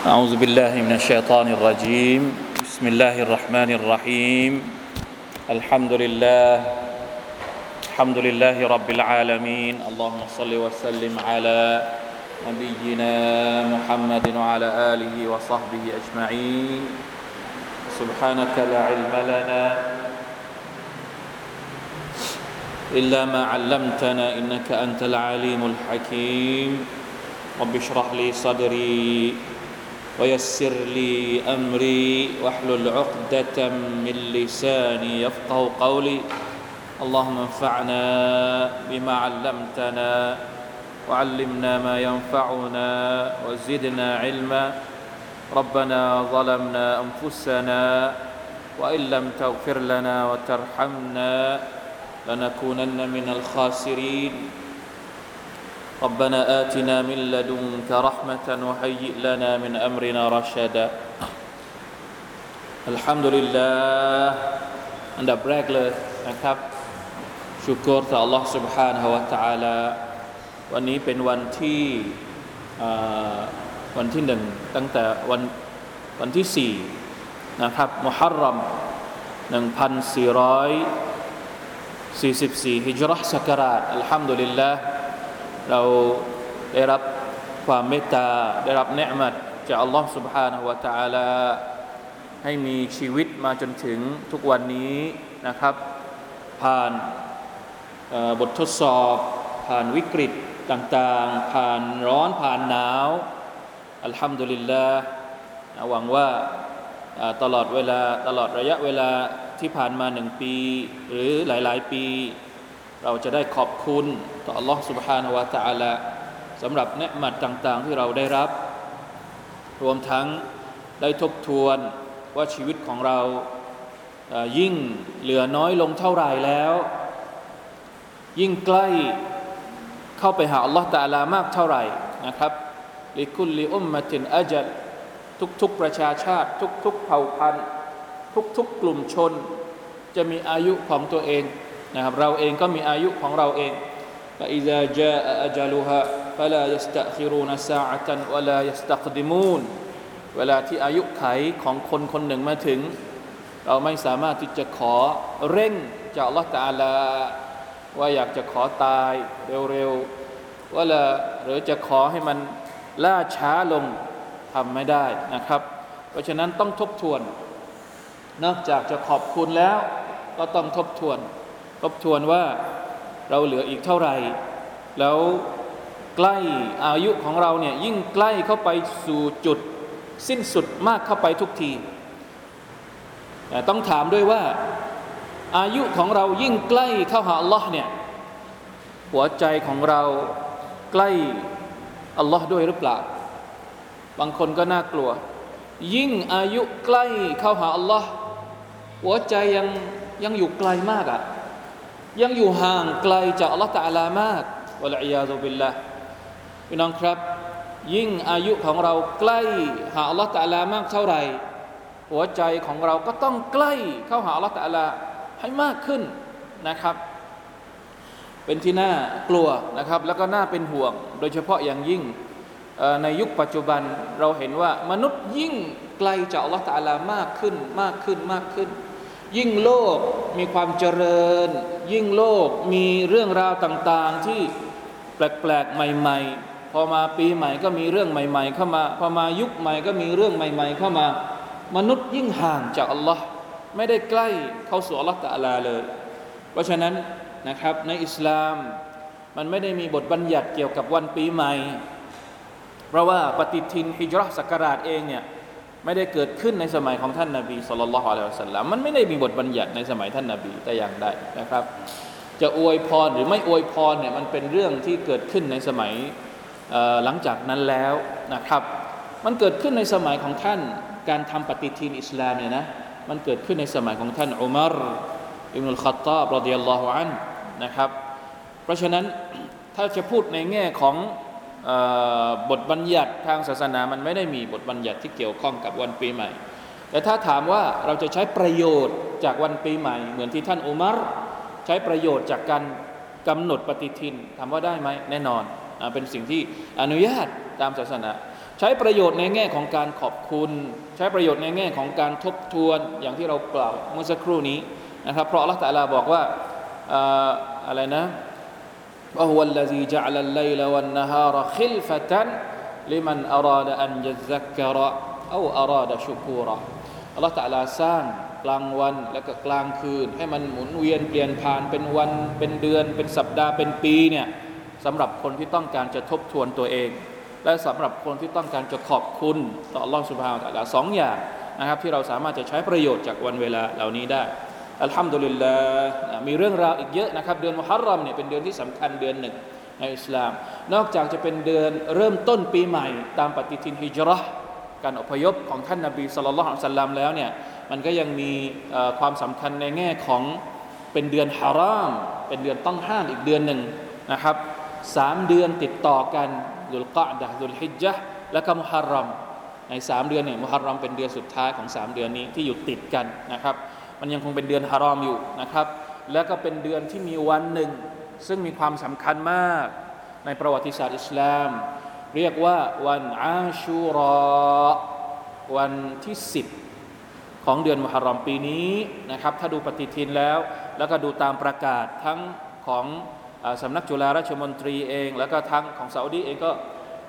أعوذ بالله من الشيطان الرجيم بسم الله الرحمن الرحيم الحمد لله رب العالمين اللهم صل وسلم على نبينا محمد وعلى آله وصحبه أجمعين سبحانك لا علم لنا إلا ما علمتنا إنك أنت العليم الحكيم رب اشرح لي صدري ويسر لي أمري واحلل عقدة من لساني يفقه قولي اللهم انفعنا بما علمتنا وعلمنا ما ينفعنا وزدنا علما ربنا ظلمنا أنفسنا وإن لم تغفر لنا وترحمنا لنكونن من الخاسرين ربنا آتنا من لدنك رحمة وهيئ لنا من أمرنا رشدا الحمد لله อันดับแรกเลยนะครับชูกรต่อ Allah سبحانه และ تعالى วันนี้เป็นวันที่1ตั้งแต่วันที่4นะครับมุฮัรรอม1444ฮิจเราะห์ศักราชอัลฮัมดุลิลลาห์เราได้รับความเมตตาได้รับนิมัตจากอัลลอฮ์ سبحانه และ تعالى ให้มีชีวิตมาจนถึงทุกวันนี้นะครับผ่านบททดสอบผ่านวิกฤตต่างๆผ่านร้อนผ่านหนาวอัลฮัมดุลิลลาห์หวังว่าตลอดระยะเวลาที่ผ่านมา1ปีหรือหลายๆปีเราจะได้ขอบคุณต่อ Allah Subhanahu wa Taala สำหรับเนืมัดต่างๆที่เราได้รับรวมทั้งได้ทบทวนว่าชีวิตของเรายิ่งเหลือน้อยลงเท่าไหร่แล้วยิ่งใกล้เข้าไปหา Allah Taala มากเท่าไหร่นะครับลิคุลลิอุมมะตินอัจัลทุกๆประชาชาติทุกๆเผ่าพันธุ์ทุกๆกลุ่มชนจะมีอายุของตัวเองนะครับเราเองก็มีอายุของเราเองฟะอิซาจาอะอัจัลุฮาฟะลายัสตะคิรูนะซาอะตันวะลายัสตักดิมูนเวลาที่อายุไขของคนคนหนึ่งมาถึงเราไม่สามารถที่จะขอเร่งจากอัลเลาะห์ตะอาลาว่าอยากจะขอตายเร็วๆว่าหรือจะขอให้มันล่าช้าลงทำไม่ได้นะครับเพราะฉะนั้นต้องทบทวนนอกจากจะขอบคุณแล้วก็ต้องทบทวนว่าเราเหลืออีกเท่าไหร่แล้วใกล้อายุของเราเนี่ยยิ่งใกล้เข้าไปสู่จุดสิ้นสุดมากเข้าไปทุกทีต้องถามด้วยว่าอายุของเรายิ่งใกล้เข้าหาอัลเลาะห์เนี่ยหัวใจของเราใกล้อัลเลาะห์ด้วยหรือเปล่าบางคนก็น่ากลัวยิ่งอายุใกล้เข้าหาอัลลอฮ์หัวใจยังอยู่ไกลมากอะยังอยู่ห่างไกลจากอัลลอฮ์ตะอาลามากวะลัยยาซุบิลลาห์พี่น้องครับยิ่งอายุของเราใกล้หาอัลลอฮ์ตะอาลามากเท่าไหร่หัวใจของเราก็ต้องใกล้เข้าหาอัลลอฮ์ตะอาลาให้มากขึ้นนะครับเป็นที่น่ากลัวนะครับแล้วก็น่าเป็นห่วงโดยเฉพาะอย่างยิ่งในยุคปัจจุบันเราเห็นว่ามนุษย์ยิ่งไกลจากอัลเลาะห์ตะอาลามากขึ้นยิ่งโลกมีความเจริญยิ่งโลกมีเรื่องราวต่างๆที่แปลกๆใหม่ๆพอมาปีใหม่ก็มีเรื่องใหม่ๆเข้ามาพอมายุคใหม่ก็มีเรื่องใหม่ๆเข้ามามนุษย์ยิ่งห่างจากอัลเลาะห์ไม่ได้ใกล้เข้าสู่อัลเลาะห์ตะอาลาเลยเพราะฉะนั้นนะครับในอิสลามมันไม่ได้มีบทบัญญัติเกี่ยวกับวันปีใหม่เพราะว่าปฏิทินฮิจเราะห์ศักราชเองเนี่ยไม่ได้เกิดขึ้นในสมัยของท่านนบีศ็อลลัลลอฮุอะลัยฮิวะซัลลัมมันไม่ได้มีบทบัญญัติในสมัยท่านนบีแต่อย่างใดนะครับจะอวยพรหรือไม่อวยพรเนี่ยมันเป็นเรื่องที่เกิดขึ้นในสมัยหลังจากนั้นแล้วนะครับมันเกิดขึ้นในสมัยของท่านการทำปฏิทินอิสลามเนี่ยนะมันเกิดขึ้นในสมัยของท่านอุมัรอิบนุลค็อฏฏอบรอฎิยัลลอฮุอันฮุนะครับเพราะฉะนั้นถ้าจะพูดในแง่ของบทบัญญัติทางศาสนามันไม่ได้มีบทบัญญัติที่เกี่ยวข้องกับวันปีใหม่แต่ถ้าถามว่าเราจะใช้ประโยชน์จากวันปีใหม่เหมือนที่ท่านอุมัรใช้ประโยชน์จากการกำหนดปฏิทินถามว่าได้ไหมแน่นอนเป็นสิ่งที่อนุญาตตามศาสนา ใช้ประโยชน์ในแง่ของการขอบคุณใช้ประโยชน์ในแง่ของการทบทวนอย่างที่เรากล่าวเมื่อสักครู่นี้นะครับเพราะอัลเลาะห์ตะอาลาบอกว่าอะไรนะวะฮุวัลลซีจะอัลลัยลวันนะฮาระคิลฟะตันลิมันอาราดะอันยัซซักกะระหรืออาราดะชุกูระอัลเลาะห์ตะอาลาสร้างกลางวันและก็กลางคืนให้มันหมุนเวียนเปลี่ยนผ่านเป็นวันเป็นเดือนเป็นสัปดาห์เป็นปีเนี่ยสำหรับคนที่ต้องการจะทบทวนตัวเองและสำหรับคนที่ต้องการจะขอบคุณต่ออัลเลาะห์ซุบฮานะฮูวะตะอาลา2อย่างนะครับที่เราสามารถจะใช้ประโยชน์จากวันเวลาเหล่านี้ได้อัลฮัมดุลิลลาห์มีเรื่องราวอีกเยอะนะครับเดือนมุฮัรรอมเนี่ยเป็นเดือนที่สำคัญเดือนหนึ่งในอิสลามนอกจากจะเป็นเดือนเริ่มต้นปีใหม่ตามปฏิทินฮิจเราะห์การอพยพของท่านนบีศ็อลลัลลอฮุอะลัยฮิวะซัลลัมแล้วเนี่ยมันก็ยังมีความสำคัญในแง่ของเป็นเดือนฮารอมเป็นเดือนต้องห้ามอีกเดือนหนึ่งนะครับ3เดือนติดต่อกันซุลกออดะห์ซุลฮิจญะห์และก็มุฮัรรอมใน3เดือนเนี่ยมุฮัรรอมเป็นเดือนสุดท้ายของ3เดือนนี้ที่อยู่ติดกันนะครับมันยังคงเป็นเดือนฮารอมอยู่นะครับและก็เป็นเดือนที่มีวันหนึ่งซึ่งมีความสำคัญมากในประวัติศาสตร์อิสลามเรียกว่าวันอาชูรอวันที่10ของเดือนมุฮัรรอมปีนี้นะครับถ้าดูปฏิทินแล้วก็ดูตามประกาศทั้งของสำนักจุฬาราชมนตรีเองแล้วก็ทั้งของซาอุดีเองก็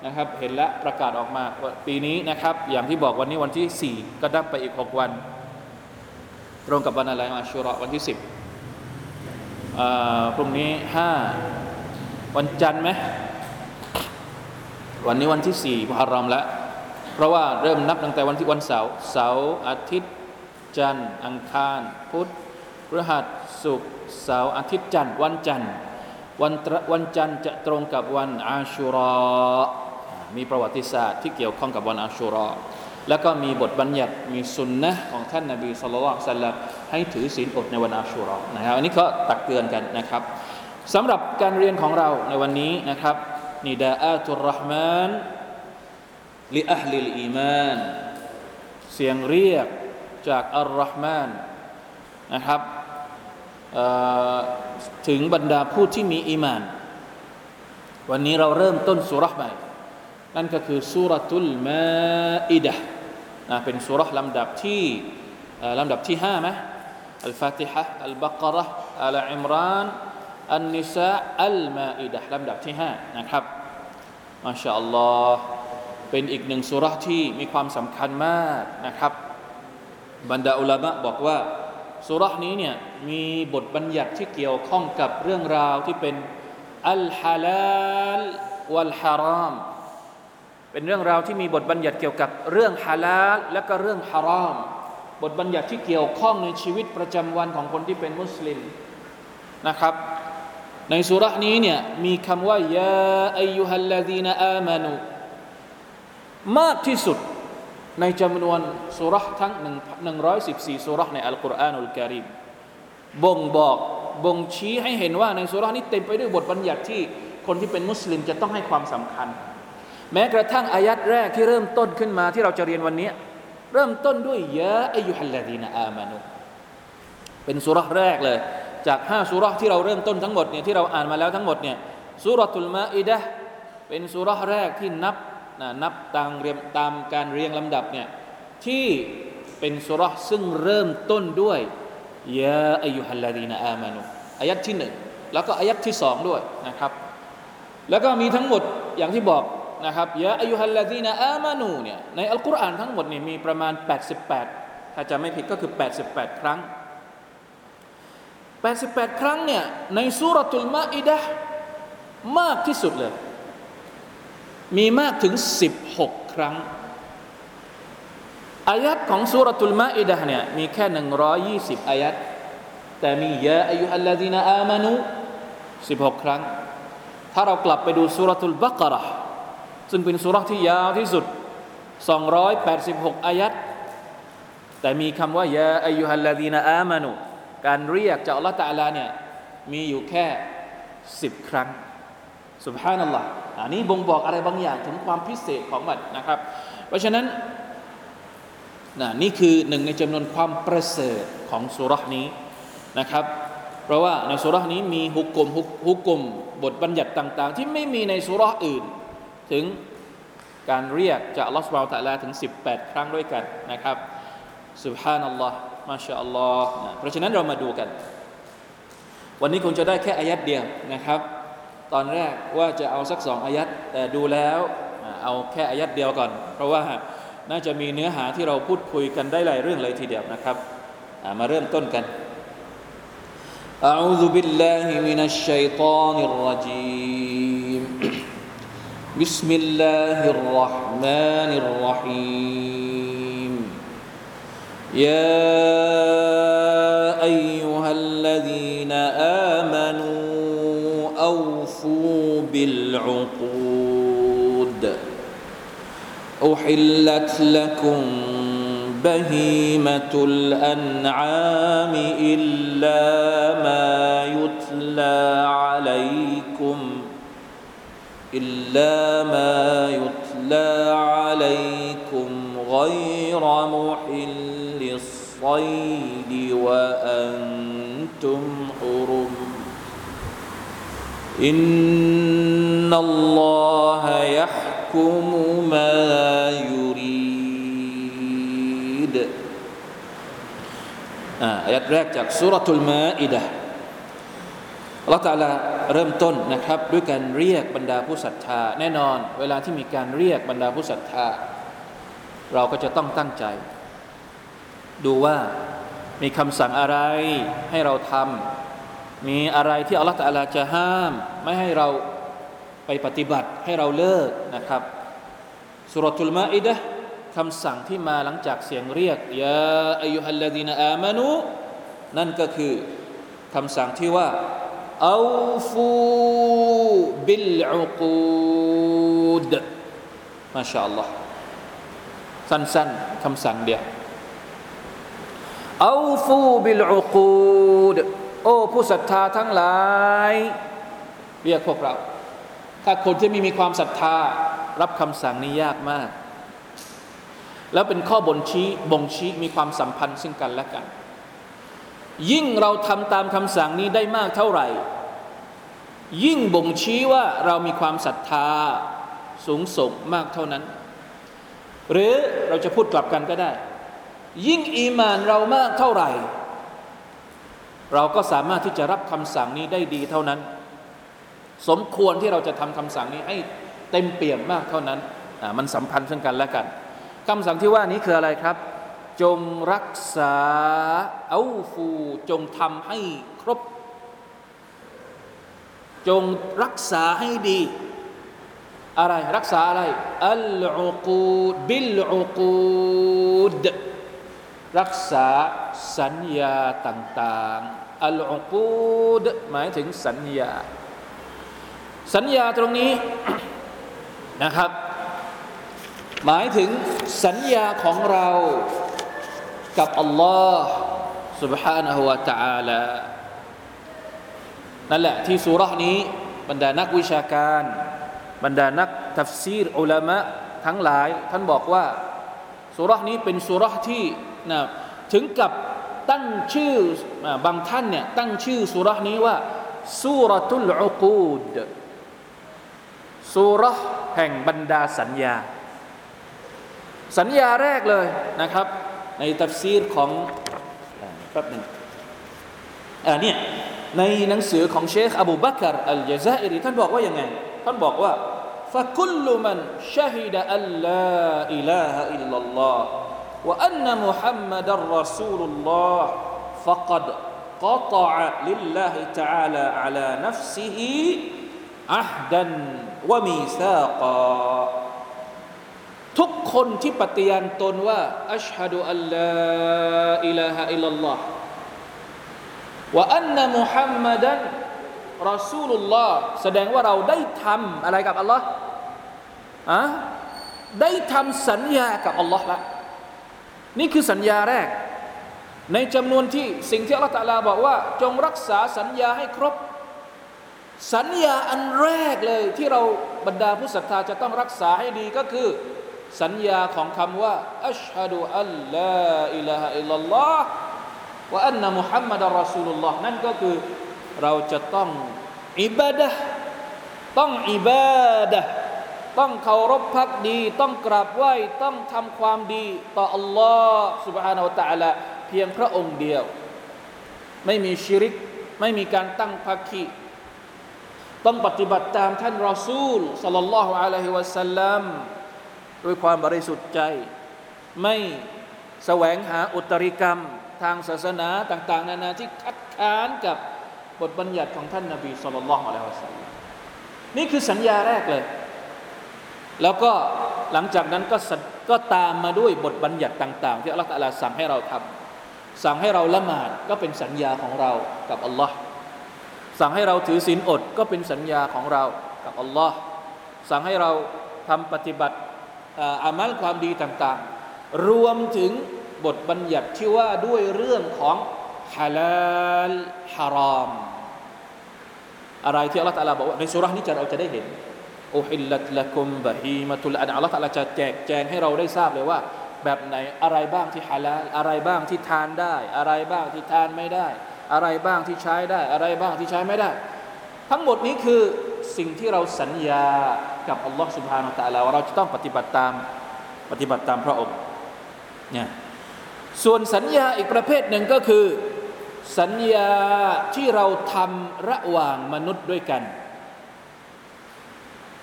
นะครับเห็นและประกาศออกมาปีนี้นะครับอย่างที่บอกวันนี้วันที่4ก็นับไปอีก6วันตรงกับวันอะไรอาชูเราะห์วันที่10พรุ่งนี้5วันจันทร์มั้ยวันนี้วันที่4มุฮัรรอมแล้วเพราะว่าเริ่มนับตั้งแต่วันที่วันเสาร์อาทิตย์จันทร์อังคารพุธพฤหัสศุกร์เสาร์อาทิตย์จันทร์วันจันทร์วันจันทร์จะตรงกับวันอาชูเราะห์มีประวัติศาสตร์ที่เกี่ยวข้องกับวันอาชูเราะห์แล้วก็มีบทบัญญัติมีสุนนะห์ของท่านนบีศ็อลลัลลอฮุอะลัยฮิวะซัลลัมให้ถือศีลอดในวันอาชูเราะห์นะครับอันนี้ก็ตักเตือนกันนะครับสำหรับการเรียนของเราในวันนี้นะครับนิดาอาตุรเราะห์มานลิอะห์ลิลอีมานเสียงเรียกจากอัลเราะห์มานนะครับถึงบรรดาผู้ที่มีอีมานวันนี้เราเริ่มต้นสูเราะห์ใหม่นั่นก็คือสูเราะตุลมาอิดะฮ์เป็นสูเราะห์ลำดับที่5มั้ยอัลฟาติฮะฮ์อัลบะเกาะเราะห์อาลอิมรานอันนิสาอัลมาอิดะฮ์ลำดับที่5นะครับมาชาอัลลอฮ์เป็นอีก1สูเราะห์ที่มีความสำคัญมากนะครับบรรดาอุลามะห์บอกว่าสูเราะห์นี้เนี่ยมีบทบัญญัติที่เกี่ยวข้องกับเรื่องราวที่เป็นอัลฮาลาลวัลฮารอมเป็นเรื่องราวที่มีบทบัญญัติเกี่ยวกับเรื่องฮาลาลและก็เรื่องฮารอมบทบัญญัติที่เกี่ยวข้องในชีวิตประจำวันของคนที่เป็นมุสลิมนะครับในสูเราะห์นี้เนี่ยมีคำว่ายาอัยยูฮัลลซีนาอามานูมากที่สุดในจำนวนสูเราะห์ทั้ง114สูเราะห์ในอัลกุรอานุลกะรีมบ่งชี้ให้เห็นว่าในสูเราะห์นี้เต็มไปด้วยบทบัญญัติที่คนที่เป็นมุสลิมจะต้องให้ความสำคัญแม้กระทั่งอายัดแรกที่เริ่มต้นขึ้นมาที่เราจะเรียนวันนี้เริ่มต้นด้วยยาอัยยูฮัลลซีนาอามานูเป็นสูเราะห์แรกเลยจาก5สูเราะห์ที่เราเริ่มต้นทั้งหมดเนี่ยที่เราอ่านมาแล้วทั้งหมดเนี่ยสูเราะตุลมาอิดะฮ์เป็นสูเราะห์แรกที่นับตามการเรียงลำดับเนี่ยที่เป็นสูเราะห์ซึ่งเริ่มต้นด้วยยาอัยยูฮัลลซีนาอามานูอายัดที่1แล้วก็อายัดที่2ด้วยนะครับแล้วก็มีทั้งหมดอย่างที่บอกนะครับยาอัยยูฮัลลซีนาอามานูเนี่ยในอัลกุรอานทั้งหมดเนี่ยมีประมาณ88ถ้าจำไม่ผิดก็คือ88ครั้ง88ครั้งเนี่ยในสูเราะตุลมาอิดะฮ์มากที่สุดเลยมีมากถึง16ครั้งอายัดของสูเราะตุลมาอิดะฮ์เนี่ยมีแค่120อายัดแต่มียาอัยยูฮัลลซีนาอามานู16ครั้งถ้าเรากลับไปดูสูเราะตุลบะเกาะเราะห์ซึ่งเป็นสูเราะห์ที่ยาวที่สุด286อายัดแต่มีคำว่ายาอัยยูฮัลลซีนาอามานูการเรียกจากอัลเลาะห์ตะอาลาเนี่ยมีอยู่แค่10ครั้งซุบฮานัลลอฮ์อันนี้บ่งบอกอะไรบางอย่างถึงความพิเศษของมันนะครับเพราะฉะนั้นนี่คือหนึ่งในจำนวนความประเสริฐของสูเราะห์นี้นะครับเพราะว่าในสูเราะห์นี้มีฮุกกมบทบัญญัติต่างๆที่ไม่มีในสูเราะห์อื่นถึง การเรียกจากอัลลอฮฺซุบฮานะฮูวะตะอาลาถึง18ครั้งด้วยกันนะครับซุบฮานัลลอฮ์มาชาอัลลอฮ์เพราะฉะนั้นเรามาดูกันวันนี้คงจะได้แค่อายัดเดียวนะครับตอนแรกว่าจะเอาสัก2อายัดแต่ดูแล้วเอาแค่อายัดเดียวก่อนเพราะว่าน่าจะมีเนื้อหาที่เราพูดคุยกันได้หลายเรื่องเลยทีเดียวนะครับมาเริ่มต้นกันอะอูซุบิลลาฮิมินัชชัยฏอนิรเราะญีมบิสมิลลาฮิรเราะห์มานิรเราะฮีมยาอัยยูฮัลลซีนาอามานูเอาฟูบิลอุกูดأحلت لكم بهيمة الأنعام إلا ما يتلى عليكم غير محل الصيد وأنتم حرم إن الله يحكم ما يريد อายัตแรกจากซูเราะฮ์อัล-มาอิดะฮ์อัลเลาะห์ตะอาลาเริ่มต้นนะครับด้วยการเรียกบรรดาผู้ศรัทธาแน่นอนเวลาที่มีการเรียกบรรดาผู้ศรัทธาเราก็จะต้องตั้งใจดูว่ามีคำสั่งอะไรให้เราทำมีอะไรที่อัลเลาะห์ตะอาลาจะห้ามไม่ให้เราไปปฏิบัติให้เราเลิกนะครับซูเราะฮ์อัล-มาอิดะฮ์คำสั่งที่มาหลังจากเสียงเรียกยาอัยยูฮัลลซีนาอามานูนั่นก็คือคำสั่งที่ว่าเอาฟูบิลอุกูดมาชาอัลลอฮ์สั้นๆคำสั่งเดียวเอาฟูบิลอุกูดโอ้ผู้ศรัทธาทั้งหลายเรียกพวกเราถ้าคนที่ไม่มีความศรัทธารับคำสั่งนี้ยากมากแล้วเป็นข้อบ่งชี้มีความสัมพันธ์ซึ่งกันและกันยิ่งเราทำตามคำสั่งนี้ได้มากเท่าไหร่ยิ่งบ่งชี้ว่าเรามีความศรัทธาสูงส่งมากเท่านั้นหรือเราจะพูดกลับกันก็ได้ยิ่งอีหม่านเรามากเท่าไหร่เราก็สามารถที่จะรับคำสั่งนี้ได้ดีเท่านั้นสมควรที่เราจะทำคำสั่งนี้ให้เต็มเปี่ยมมากเท่านั้นมันสัมพันธ์ซึ่งกันและกันคำสั่งที่ว่านี้คืออะไรครับจงรักษาเอาฟูจงทำให้ครบจงรักษาให้ดีอะไรรักษาอะไรอัลอุกูดบิลอุกูดรักษาสัญญาต่างๆอัลอุกูดหมายถึงสัญญาตรงนี้นะครับหมายถึงสัญญาของเรากับอัลลอฮ์ سبحانه และ تعالى นั่นแหละที่ซูเราะฮ์นี้บรรดานักวิชาการบรรดานักตัฟซีรอุลามะทั้งหลายท่านบอกว่าซูเราะฮ์นี้เป็นซูเราะฮ์ที่ถึงกับตั้งชื่อบางท่านเนี่ยตั้งชื่อซูเราะฮ์นี้ว่าซูเราะฮ์อัลอุกูดซูเราะฮ์แห่งบรรดาสัญญาแรกเลยนะครับในตัฟซีรของแป๊บนึงเนี่ยในหนังสือของเชคอบูบักร์ ญาบิร อัล-ญะซาอิรีย์ท่านบอกว่ายังไงท่านบอกว่าฟะกุลลุมันชะฮิดะอัลลาอิลาฮะอิลลัลลอฮ์วะอันนะมุฮัมมัดอัรเราะซูลุลลอฮ์ฟะกัดกะฏออะลิลลาฮิตะอาลาอะลานัฟซิฮิอะห์ดันวะมีซากาทุกคนที่ปฏิญาณตนว่าอัชฮะดุอัลลาอิลาฮะอิลลัลลอฮ์วะอันนะมุฮัมมัดันรอซูลุลลอฮ์แสดงว่าเราได้ทำอะไรกับอัลลอฮ์ได้ทำสัญญากับอัลลอฮ์ละนี่คือสัญญาแรกในจำนวนที่สิ่งที่อัลลอฮ์ตะอาลาบอกว่าจงรักษาสัญญาให้ครบสัญญาอันแรกเลยที่เราบรรดาผู้ศรัทธาจะต้องรักษาให้ดีก็คือสัญญาของคำว่าอัชฮะดุอัลลาอิลาฮะอิลลัลลอฮ์วะอันนะมุฮัมมัดอัรเราะซูลุลลอฮ์นั่นก็คือเราจะต้องอิบาดะห์ ต้องเคารพภักดีต้องกราบไหว้ต้องทำความดีต่ออัลลอฮ์ سبحانه และ تعالى เพียงพระองค์เดียวไม่มีชิริกไม่มีการตั้งภาคีต้องปฏิบัติตามท่านรอซูลศ็อลลัลลอฮุอะลัยฮิวะซัลลัมด้วยความบริสุทธิ์ใจไม่แสวงหาอุตริกรรมทางศาสนาต่างๆนานาที่คัดค้านกับบทบัญญัติของท่านนบีศ็อลลัลลอฮุอะลัยฮิวะซัลลัมนี่คือสัญญาแรกเลยแล้วก็หลังจากนั้นก็ตามมาด้วยบทบัญญัติต่างๆที่อัลเลาะห์ตะอาลาสั่งให้เราทำสั่งให้เราละหมาดก็เป็นสัญญาของเรากับอัลเลาะห์สั่งให้เราถือศีลอดก็เป็นสัญญาของเรากับอัลเลาะห์สั่งให้เราทำปฏิบัติอามัลความดีต่างๆรวมถึงบทบัญญัติที่ว่าด้วยเรื่องของฮาลาลฮารอมอะไรที่อัลเลาะห์ตะอาลาบอกว่าในซูเราะห์นี้เราจะได้เห็นอุฮิลลัตละกุมบะฮีมะตุลอันอม อัลเลาะห์ตะอาลาจะแจกแจงให้เราได้ทราบเลยว่าแบบไหนอะไรบ้างที่ฮาลาลอะไรบ้างที่ทานได้อะไรบ้างที่ทานไม่ได้อะไรบ้างที่ใช้ได้อะไรบ้างที่ใช้ไม่ได้ทั้งหมดนี้คือสิ่งที่เราสัญญากับอัลเลาะห์ซุบฮานะฮูวะตะอาลาว่าเราจะต้องปฏิบัติตามพระองค์เนี่ยส่วนสัญญาอีกประเภทหนึ่งก็คือสัญญาที่เราทำระหว่างมนุษย์ด้วยกัน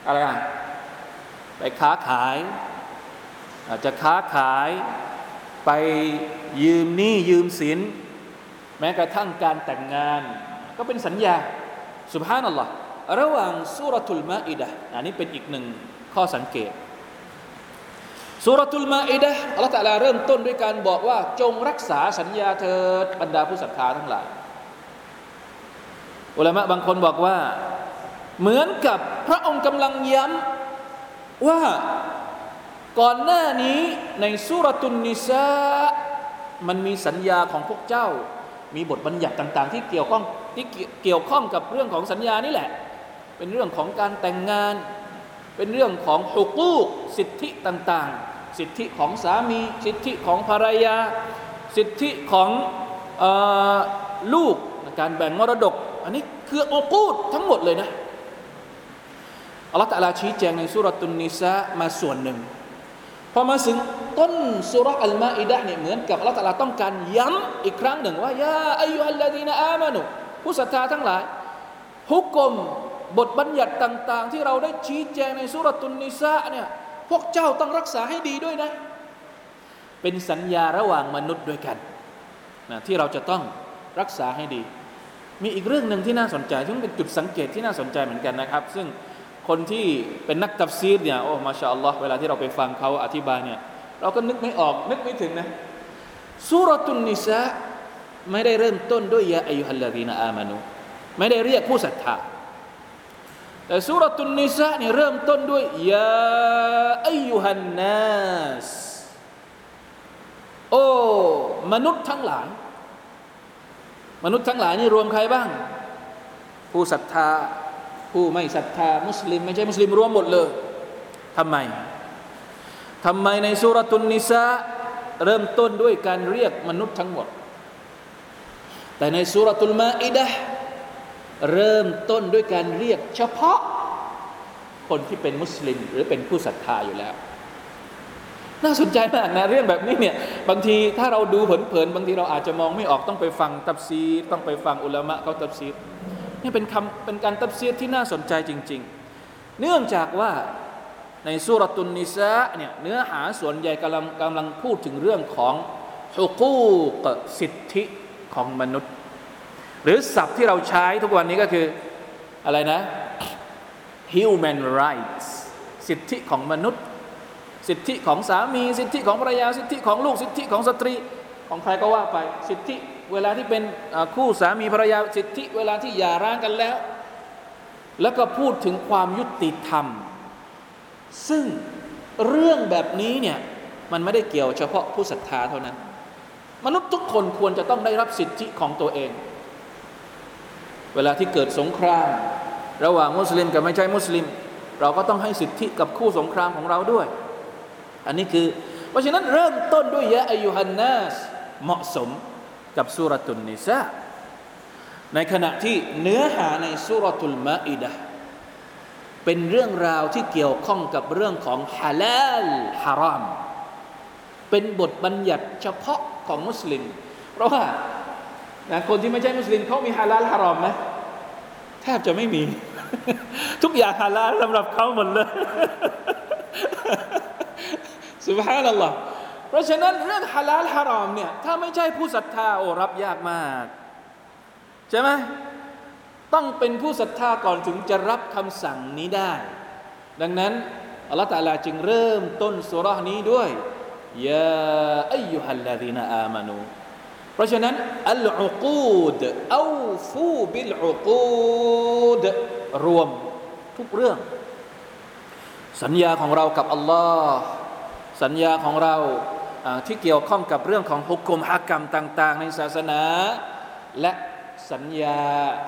อะไรอ่ะไปค้าขายอาจจะค้าขายไปยืมหนี้ยืมสินแม้กระทั่งการแต่งงานก็เป็นสัญญาซุบฮานัลลอฮ์ระหว่างสูเราะฮ์อัล-มาอิดะฮ์อันนี้เป็นอีกหนึ่งข้อสังเกตสูเราะฮ์อัล-มาอิดะฮ์อัลเลาะห์ตะอาลาเริ่มต้นด้วยการบอกว่าจงรักษาสัญญาเถิดบรรดาผู้ศรัทธาทั้งหลายอุลามะบางคนบอกว่าเหมือนกับพระองค์กำลังย้ำว่าก่อนหน้านี้ในสูเราะฮ์นิสามันมีสัญญาของพวกเจ้ามีบทบัญญัติต่างๆที่เกี่ยวข้องกับเรื่องของสัญญานี่แหละเป็นเรื่องของการแต่งงานเป็นเรื่องของฮุกูกสิทธิต่างๆสิทธิของสามีสิทธิของภรรยาสิทธิของลูกการแบ่งมรดกอันนี้คืออุกูดทั้งหมดเลยนะอัลเลาะห์ตะอาลาชี้แจงในสูเราะฮ์นิสามาส่วนหนึ่งพอมาถึงต้นสูเราะฮ์อัล-มาอิดะฮ์เนี่ยเหมือนกับอัลเลาะห์ตะอาลาต้องการย้ำอีกครั้งหนึ่งว่ายาอัยยูฮัลลาดีนะอามานูผู้ศรัทธาทั้งหลายฮุกมบทบัญญัติต่างๆที่เราได้ชี้แจงในสูเราะฮ์นิสาเนี่ยพวกเจ้าต้องรักษาให้ดีด้วยนะเป็นสัญญาระหว่างมนุษย์ด้วยกันนะที่เราจะต้องรักษาให้ดีมีอีกเรื่องนึงที่น่าสนใจซึ่งเป็นจุดสังเกตที่น่าสนใจเหมือนกันนะครับซึ่งคนที่เป็นนักตัฟซีรเนี่ยโอ้มาชาอัลลอฮ์เวลาที่เราไปฟังเขาอธิบายเนี่ยเราก็นึกไม่ออกนึกไม่ถึงนะสูเราะฮ์นิสาไม่ได้เริ่มต้นด้วยยาอัยยูฮัลลาซีนะอามานูไม่ได้เรียกผู้ศรัทธาแต่สูเราะฮ์นิสาเนี่ยเริ่มต้นด้วยยาอัยยูฮันนัสโอ้มนุษย์ทั้งหลายนี่รวมใครบ้างผู้ศรัทธาผู้ไม่ศรัทธามุสลิมไม่ใช่มุสลิมรวมหมดเลยทำไมในสูเราะฮ์นิสาเริ่มต้นด้วยการเรียกมนุษย์ทั้งหมดแต่ในสูเราะฮ์อัล-มาอิดะฮ์เริ่มต้นด้วยการเรียกเฉพาะคนที่เป็นมุสลิมหรือเป็นผู้ศรัทธาอยู่แล้วน่าสนใจมากนะเรื่องแบบนี้เนี่ยบางทีถ้าเราดูเผินๆบางทีเราอาจจะมองไม่ออกต้องไปฟังตัฟซีรต้องไปฟังอุลามะเขาตัฟซีรนี่เป็นการตัฟซีรที่น่าสนใจจริงๆเนื่องจากว่าในสูเราะฮ์นิสาเนี่ยเนื้อหาส่วนใหญ่กำลังพูดถึงเรื่องของฮุกูกสิทธิของมนุษย์หรือศัพท์ที่เราใช้ทุกวันนี้ก็คืออะไรนะ human rights สิทธิของมนุษย์สิทธิของสามีสิทธิของภรรยาสิทธิของลูกสิทธิของสตรีของใครก็ว่าไปสิทธิเวลาที่เป็นคู่สามีภรรยาสิทธิเวลาที่หย่าร้างกันแล้วแล้วก็พูดถึงความยุติธรรมซึ่งเรื่องแบบนี้เนี่ยมันไม่ได้เกี่ยวเฉพาะผู้ศรัทธาเท่านั้นมนุษย์ทุกคนควรจะต้องได้รับสิทธิของตัวเองเวลาที่เกิดสงครามระหว่างมุสลิมกับไม่ใช่มุสลิมเราก็ต้องให้สิทธิกับคู่สงครามของเราด้วยอันนี้คือเพราะฉะนั้นเริ่มต้นด้วยยาอัยยูฮันนัสเหมาะสมกับสูเราะฮ์นิสาในขณะที่เนื้อหาในสูเราะฮ์อัล-มาอิดะฮ์ เป็นเรื่องราวที่เกี่ยวข้องกับเรื่องของฮาลาลฮารามเป็นบทบัญญัติเฉพาะของมุสลิมเพราะว่าคนที่ไม่ใช่มุสลิมเขามีฮาลาลฮารามไหมแทบจะไม่มี ทุกอย่างฮาลาลสำหรับเขาหมดเลย ซุบฮานัลลอฮ์เพราะฉะนั้นเรื่องฮาลาลฮารามเนี่ยถ้าไม่ใช่ผู้ศรัทธาโอ้รับยากมากใช่ไหมต้องเป็นผู้ศรัทธาก่อนถึงจะรับคำสั่งนี้ได้ดังนั้นอัลเลาะห์ตะอาลาจึงเริ่มต้นซูเราะห์นี้ด้วยยาอัยยูฮัลลาซีนาอามานูเพราะฉะนั้นอัลอุกูดเอาฟูบิลอุกูดรวมทุกเรื่องสัญญาของเรากับอัลเลาะห์สัญญาของเราที่เกี่ยวข้องกับเรื่องของฮุกมฮักกัมต่างๆในศาสนาและสัญญา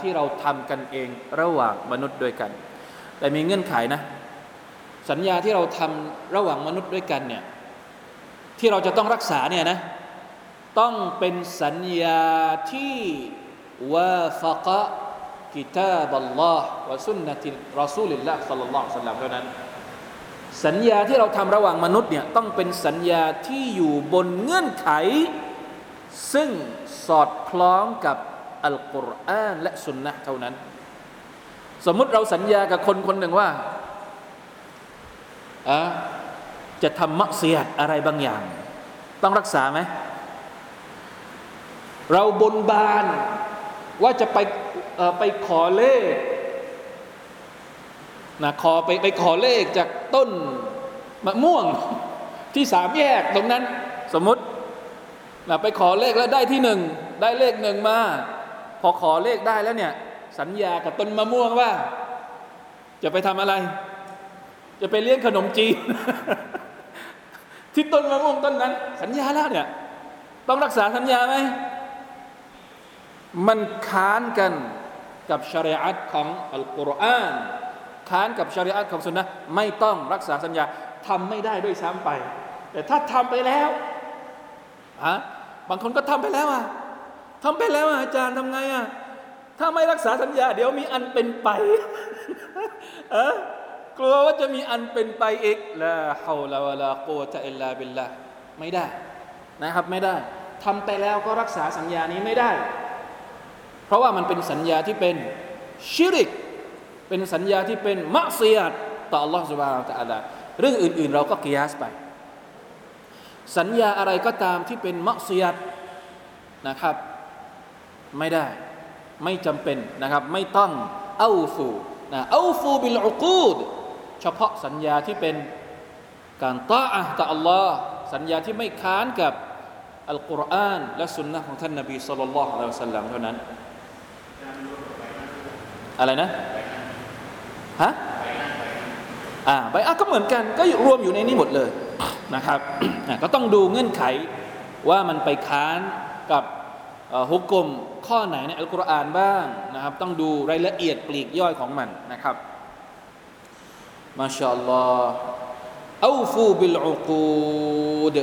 ที่เราทำกันเองระหว่างมนุษย์ด้วยกันแต่มีเงื่อนไขนะสัญญาที่เราทำระหว่างมนุษย์ด้วยกันเนี่ยที่เราจะต้องรักษาเนี่ยนะต้องเป็นสัญญาที่วาฟักะกิตาบัลลอฮ์วะซุนนะติรอซูลิลลาฮ์ศ็อลลัลลอฮุอะลัยฮิวะซัลลัมเท่านั้นสัญญาที่เราทำระหว่างมนุษย์เนี่ยต้องเป็นสัญญาที่อยู่บนเงื่อนไขซึ่งสอดคล้องกับอัลกุรอานและสุนนะห์เท่านั้นสมมุติเราสัญญากับคนคนหนึ่งว่าจะทำมักเสียดอะไรบางอย่างต้องรักษาไหมเราบนบานว่าจะไปขอเลขนะขอไปขอเลขจากต้นมะม่วงที่สามแยกตรงนั้นสมมตินะไปขอเลขแล้วได้ที่หนึ่งได้เลขหนึ่งมาพอขอเลขได้แล้วเนี่ยสัญญากับต้นมะม่วงว่าจะไปทำอะไรจะไปเลี้ยงขนมจีน ที่ต้นมะม่วงต้นนั้นสัญญาแล้วเนี่ยต้องรักษาสัญญาไหมมันค้านกันกับชะรีอะห์ของอัลกุรอานค้านกับชะรีอะห์ของสุนนะห์ไม่ต้องรักษาสัญญาทำไม่ได้ด้วยซ้ำไปแต่ถ้าทำไปแล้วบางคนก็ทำไปแล้วอาจารย์ทำไงถ้าไม่รักษาสัญญาเดี๋ยวมีอันเป็นไป กลัวว่าจะมีอันเป็นไปอีกลาฮาวลาวะลากุวะตะอิลลาบิลลาห์ไม่ได้นะครับไม่ได้ทำไปแล้วก็รักษาสัญญานี้ไม่ได้เพราะว่ามันเป็นสัญญาที่เป็นชิริกเป็นสัญญาที่เป็นมักซียะฮ์ต่อ Allah Subhanahu wa Ta'ala เรื่องอื่นๆเราก็กิยาสไปสัญญาอะไรก็ตามที่เป็นมักซียะฮ์นะครับไม่ได้ไม่จำเป็นนะครับไม่ต้องเอาฟูนะเอาฟูบิลอุกูดเฉพาะสัญญาที่เป็นการตออะห์ต่อ Allah สัญญาที่ไม่ค้านกับอัลกุรอานและสุนนะห์ของท่านนบีศ็อลลัลลอฮุอะลัยฮิวะซัลลัมเท่านั้นอะไรนะใบอะห์ก็เหมือนกันก็รวมอยู่ในนี้หมดเลยนะครับก็ต้องดูเงื่อนไขว่ามันไปค้านกับฮุกกมข้อไหนในอัลกุรอานบ้างนะครับต้องดูรายละเอียดปลีกย่อยของมันนะครับมาชาอัลลอฮ์เอาฟูบิลอุกูด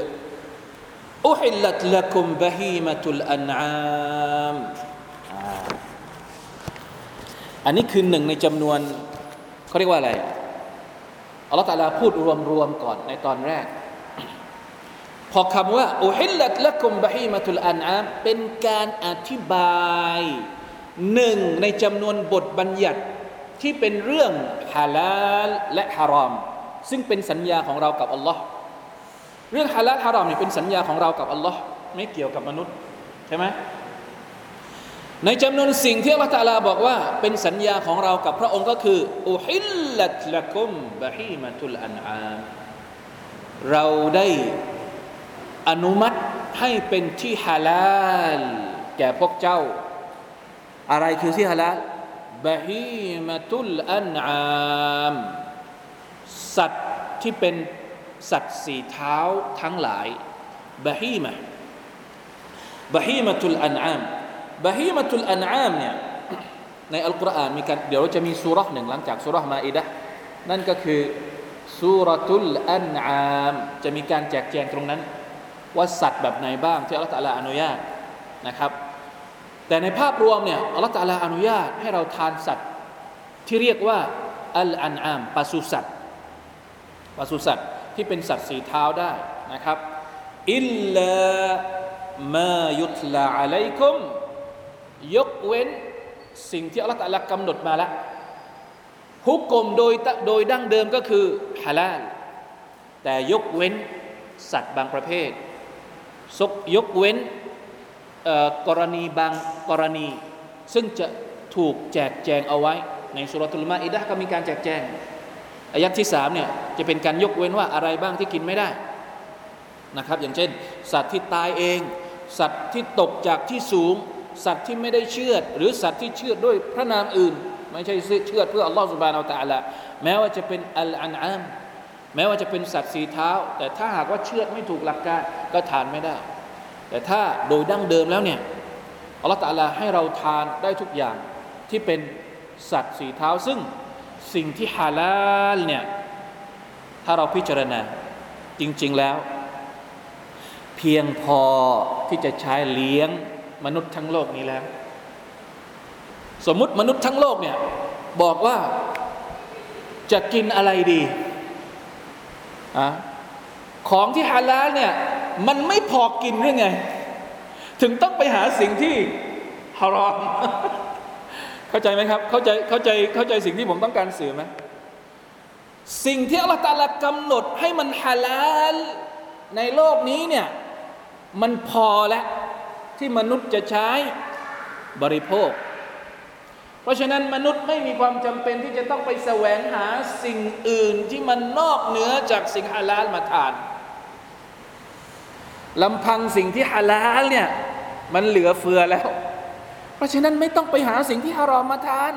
อุฮิลลัตละกุมบะฮีมะตุลอันอามอันนี้คือหนึ่งในจำนวนเขาเรียกว่าอะไรอัลเลาะห์ตะอาลาพูดรวมๆก่อนในตอนแรกพอคำว่าอุฮิลลัตละกุมบะฮีมะตุลอันอามเป็นการอธิบายหนึ่งในจำนวนบทบัญญัติที่เป็นเรื่องฮาลาลและฮารอมซึ่งเป็นสัญญาของเรากับอัลเลาะห์เรื่องฮาลาลฮารอมเนี่ยเป็นสัญญาของเรากับอัลเลาะห์ไม่เกี่ยวกับมนุษย์ใช่ไหมในจำนวนสิ่งที่อัลเลาะห์ตะอาลาบอกว่าเป็นสัญญาของเรากับพระองค์ก็คืออุฮิลลัตละกุมบะฮีมะตุลอันอามเราได้อนุมัติให้เป็นที่ฮาลาลแก่พวกเจ้าอะไรคือที่ฮาลาลบะฮีมะตุลอันอามสัตว์ที่เป็นสัตว์สี่เท้าทั้งหลายบะฮีมะตุลอันอามบะฮีมะตุลอันอามเนี่ยในอัลกุรอานมีการเดี๋ยวเราจะมีซูเราะห์หนึ่งหลังจากซูเราะห์มาอิดะฮ์นั่นก็คือซูเราะตุลอันอามจะมีการแจกแจงตรงนั้นว่าสัตว์แบบไหนบ้างที่อัลเลาะห์ตะอาลาอนุญาตนะครับแต่ในภาพรวมเนี่ยอัลเลาะห์ตะอาลาอนุญาตให้เราทานสัตว์ที่เรียกว่า อัลอันอามปศุสัตว์ที่เป็นสัตว์สีเท้าได้นะครับอิลลามายุตลาอะลัยกุมยกเว้นสิ่งที่อัลลอฮฺตะอาลากำหนดมาแล้วฮุกกลมโดยดั้งเดิมก็คือฮาลาลแต่ยกเว้นสัตว์บางประเภทยกเว้นกรณีบางกรณีซึ่งจะถูกแจกแจงเอาไว้ในสูเราะฮ์อัล-มาอิดะฮ์ก็มีการแจกแจงอายะห์ที่3เนี่ยจะเป็นการยกเว้นว่าอะไรบ้างที่กินไม่ได้นะครับอย่างเช่นสัตว์ที่ตายเองสัตว์ที่ตกจากที่สูงสัตว์ที่ไม่ได้เชือดหรือสัตว์ที่เชือดด้วยพระนามอื่นไม่ใช่เชือดเพื่ออัลลอฮฺซุบฮานะฮูวะตะอาลาแม้ว่าจะเป็นอัลอันอามแม้ว่าจะเป็นสัตว์สีเท้าแต่ถ้าหากว่าเชือดไม่ถูกหลักการก็ทานไม่ได้แต่ถ้าโดยดั้งเดิมแล้วเนี่ยอัลลอฮฺตะอาลาให้เราทานได้ทุกอย่างที่เป็นสัตว์สีเท้าซึ่งสิ่งที่ฮาลาลเนี่ยถ้าเราพิจารณาจริงๆแล้วเพียงพอที่จะใช้เลี้ยงมนุษย์ทั้งโลกนี้แล้วสมมุติมนุษย์ทั้งโลกเนี่ยบอกว่าจะกินอะไรดีของที่ฮาลาลเนี่ยมันไม่พอกินหรือไงถึงต้องไปหาสิ่งที่ฮารอมเข้าใจไหมครับเข้าใจสิ่งที่ผมต้องการสื่อไหมสิ่งที่อัลลอฮฺตะอาลากำหนดให้มันฮาลาลในโลกนี้เนี่ยมันพอแล้วที่มนุษย์จะใช้บริโภคเพราะฉะนั้นมนุษย์ไม่มีความจำเป็นที่จะต้องไปแสวงหาสิ่งอื่นที่มันนอกเหนือจากสิ่งฮาลาลมาทานลำพังสิ่งที่ฮาลาลเนี่ยมันเหลือเฟือแล้วเพราะฉะนั้นไม่ต้องไปหาสิ่งที่ฮารอมมาทาน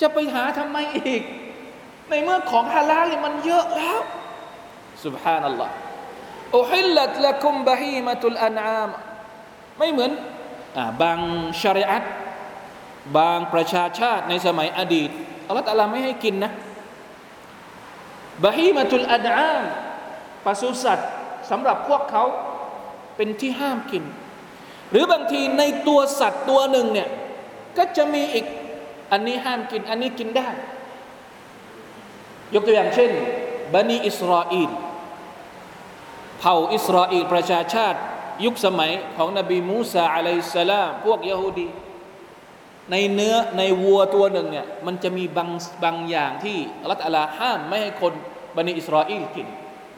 จะไปหาทำไมอีกในเมื่อของฮาลาลเนี่ยมันเยอะแล้วซุบฮานัลลอฮ์อุฮิลลัตละกุมบะฮีมะตุลอันอามไม่เหมือนบางชะรีอะห์บางประชาชาติในสมัยอดีตอัลลอฮฺตะอาลาไม่ให้กินนะบะฮีมะตุลอันอามปศุสัตว์สำหรับพวกเขาเป็นที่ห้ามกินหรือบางทีในตัวสัตว์ตัวหนึ่งเนี่ยก็จะมีอีกอันนี้ห้ามกินอันนี้กินได้ยกตัวอย่างเช่นบันิอิสราอีลเผ่าอิสราอีลประชาชาติยุคสมัยของนบีมูซาอะลัยฮิสสลามพวกยะฮูดีในเนื้อในวัวตัวหนึ่งเนี่ยมันจะมีบางอย่างที่อัลเลาะห์ตะอาลาห้ามไม่ให้คนบันิอิสราอีลกิน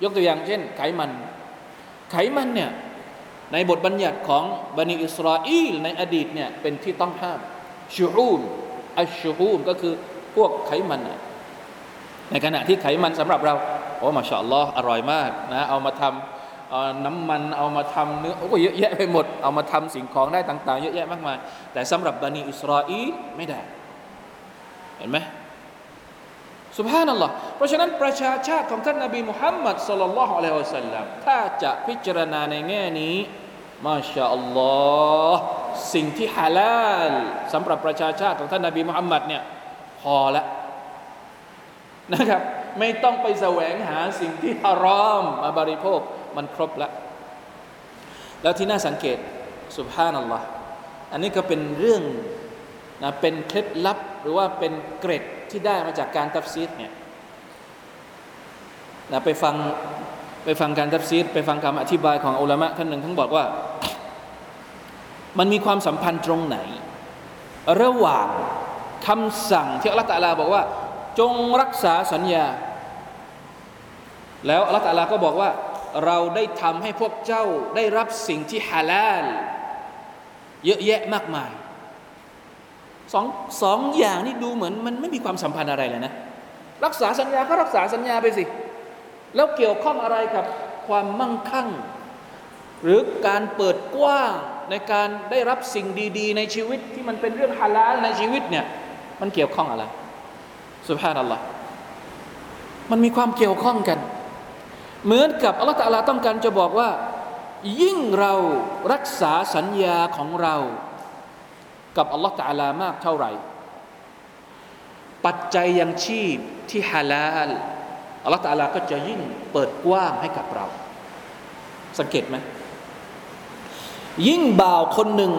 ยกตัวอย่างเช่นไขมันเนี่ยในบทบัญญัติของบันิอิสราอีลในอดีตเนี่ยเป็นที่ต้องห้ามชูฮูมอัชชูฮูมก็คือพวกไขมันในขณะที่ไขมันสำหรับเราโอ้มาชาอัลลอฮ์อร่อยมากนะเอามาทำน้ำมันเอามาทำเนื้อโอ้เยอะแยะไปหมดเอามาทำสิ่งของได้ต่างๆเยอะแยะมากมายแต่สำหรับบันิอิสราอีลไม่ได้เห็นไหมซุบฮานัลลอฮ์เพราะฉะนั้นประชาชาติของท่านนบีมุฮัมมัดศ็อลลัลลอฮุอะลัยฮิวะซัลลัมถ้าจะพิจารณาในแง่นี้มาชาอัลลอฮ์สิ่งที่ฮาลาลสำหรับประชาชาติของท่านนบีมุฮัมมัดเนี่ยพอละนะครับไม่ต้องไปแสวงหาสิ่งที่ฮารอมมาบริโภคมันครบแล้วที่น่าสังเกตซุบฮานัลลอฮ์อันนี้ก็เป็นเรื่องนะเป็นเคล็ดลับหรือว่าเป็นเกร็ดที่ได้มาจากการตัฟซีรเนี่ยนะไปฟังการตัฟซีรไปฟังคำอธิบายของอุลามะท่านหนึ่งท่านบอกว่ามันมีความสัมพันธ์ตรงไหนระหว่างคำสั่งที่อัลลอฮฺตะอาลาบอกว่าจงรักษาสัญญาแล้วอัลลอฮฺตะอาลาก็บอกว่าเราได้ทำให้พวกเจ้าได้รับสิ่งที่ฮาลาลเยอะแยะมากมายสองอย่างนี่ดูเหมือนมันไม่มีความสัมพันธ์อะไรเลยนะรักษาสัญญาก็รักษาสัญญาไปสิแล้วเกี่ยวข้องอะไรกับความมั่งคั่งหรือการเปิดกว้างในการได้รับสิ่งดีๆในชีวิตที่มันเป็นเรื่องฮาลาลในชีวิตเนี่ยมันเกี่ยวข้องอะไรซุบฮานัลลอฮ์มันมีความเกี่ยวข้องกันเหมือนกับอัลเลาะห์ตะอาลาต้องการจะบอกว่ายิ่งเรารักษาสัญญาของเรากับอัลเลาะห์ตะอาลามากเท่าไหร่ปัจจัยยังชีพที่ฮาลาลอัลเลาะห์ตะอาลาก็จะยิ่งเปิดกว้างให้กับเราสังเกตไหมยิ่งบ่าวคนหนึ่ง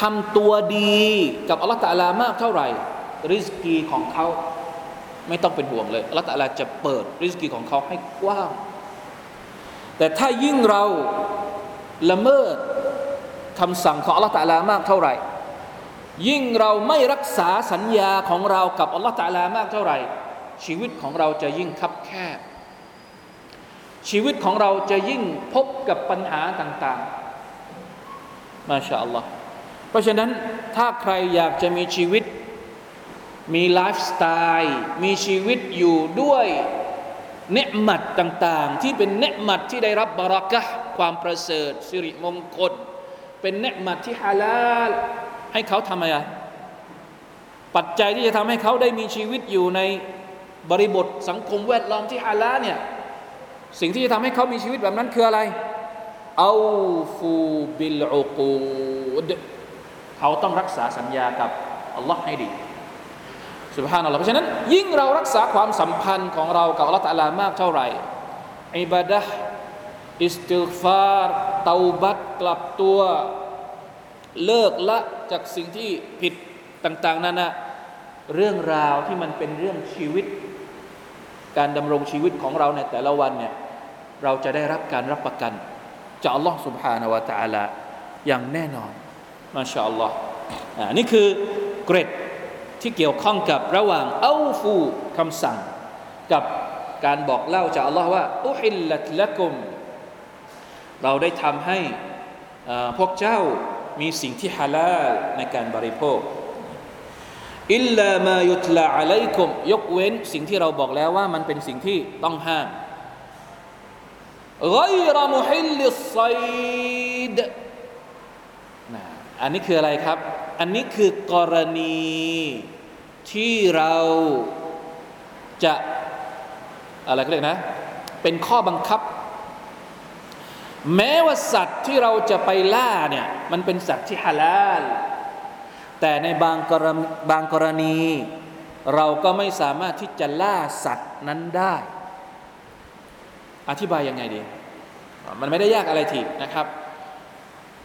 ทำตัวดีกับอัลเลาะห์ตะอาลามากเท่าไหร่ริสกีของเขา ไม่ต้องเป็นห่วงเลยอัลเลาะห์ตะอาลาจะเปิดริสกีของเขาให้กว้างแต่ถ้ายิ่งเราละเมิดคำสั่งของอัลเลาะห์ตะอาลามากเท่าไหร่ยิ่งเราไม่รักษาสัญญาของเรากับอัลเลาะห์ตะอาลามากเท่าไหร่ชีวิตของเราจะยิ่งคับแคบชีวิตของเราจะยิ่งพบกับปัญหาต่างๆมาชาอัลลอฮ์เพราะฉะนั้นถ้าใครอยากจะมีชีวิตมีไลฟ์สไตล์มีชีวิตอยู่ด้วยเนืหมัดต่างๆที่เป็นเนืหมัดที่ได้รับบารักะห์ความประเสริฐสิริมงคลเป็นเนืหมัดที่ฮาลาลให้เขาทำอะไรปัจจัยที่จะทำให้เขาได้มีชีวิตอยู่ในบริบทสังคมแวดล้อมที่ฮาลาลเนี่ยสิ่งที่จะทำให้เขามีชีวิตแบบนั้นคืออะไรเอาฟูบิลอุกูดเขาต้องรักษาสัญญากับอัลลอฮ์ให้ดีสุบฮานัลลอฮ์เพราะฉะนั้นยิ่งเรารักษาความสัมพันธ์ของเรากับอัลลอฮ์ตะอาลามากเท่าไหร่อิบาดะห์อิสติฆฟาร์เตาบัตกลับตัวเลิกละจากสิ่งที่ผิดต่างๆนั้นนะเรื่องราวที่มันเป็นเรื่องชีวิตการดำรงชีวิตของเราในแต่ละวันเนี่ยเราจะได้รับการรับประกันจากอัลลอฮ์ซุบฮานะฮูวะตะอาลาอย่างแน่นอนมาชาอัลลอฮ์นี่คือเกร็ดที่เกี่ยวข้องกับระหว่างเอาฟูคำสั่งกับการบอกเล่าจากอัลลอฮ์ว่าอุฮิลลัตละกุมเราได้ทำให้พวกเจ้ามีสิ่งที่ฮาลาลในการบริโภคอิลลามายุตลาอะลัยกุมยกเว้นสิ่งที่เราบอกแล้วว่ามันเป็นสิ่งที่ต้องห้ามกัยรอมุฮิลลิศซัยดนะอันนี้คืออะไรครับอันนี้คือกรณีที่เราจะอะไรก็เรียกนะเป็นข้อบังคับแม้ว่าสัตว์ที่เราจะไปล่าเนี่ยมันเป็นสัตว์ที่ฮาลาลแต่ในบางกรณีเราก็ไม่สามารถที่จะล่าสัตว์นั้นได้อธิบายยังไงดีมันไม่ได้ยากอะไรทีนะครับ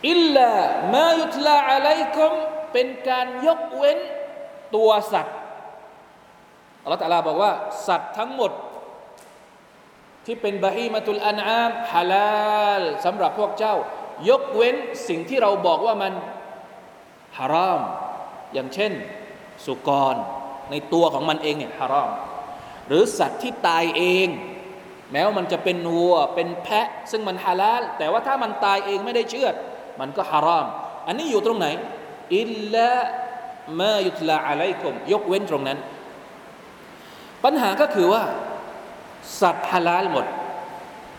อิลลามายุตลาอะลัยกุมเป็นการยกเว้นตัวสัตว์อัลเลาะห์ตะอาลาบอกว่าสัตว์ทั้งหมดที่เป็นบะฮีมะตุลอันอามฮาลาลสำหรับพวกเจ้ายกเว้นสิ่งที่เราบอกว่ามันฮารอมอย่างเช่นสุกรในตัวของมันเองเนี่ยฮารอมหรือสัตว์ที่ตายเองแม้ว่ามันจะเป็นวัวเป็นแพะซึ่งมันฮาลาลแต่ว่าถ้ามันตายเองไม่ได้เชือดมันก็ฮารอมอันนี้อยู่ตรงไหนอิลลามายุตลาอะลัยกุมยกเว้นตรงนั้นปัญหาก็คือว่าสัตว์ฮาลาลหมด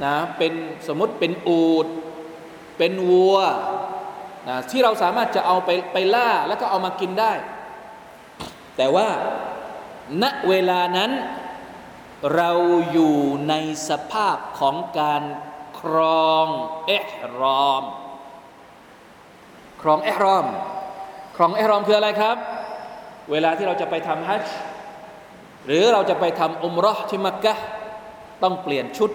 นะเป็นสมมติเป็นอูฐเป็นวัวนะที่เราสามารถจะเอาไปล่าแล้วก็เอามากินได้แต่ว่าณเวลานั้นเราอยู่ในสภาพของการครองอิห์รอมครองอิห์รอมครองอิห์รอมคืออะไรครับเวลาที่เราจะไปทำฮัจญ์หรือเราจะไปทำอุมเราะห์ที่มักกะฮ์ต้องเปลี่ยนชุด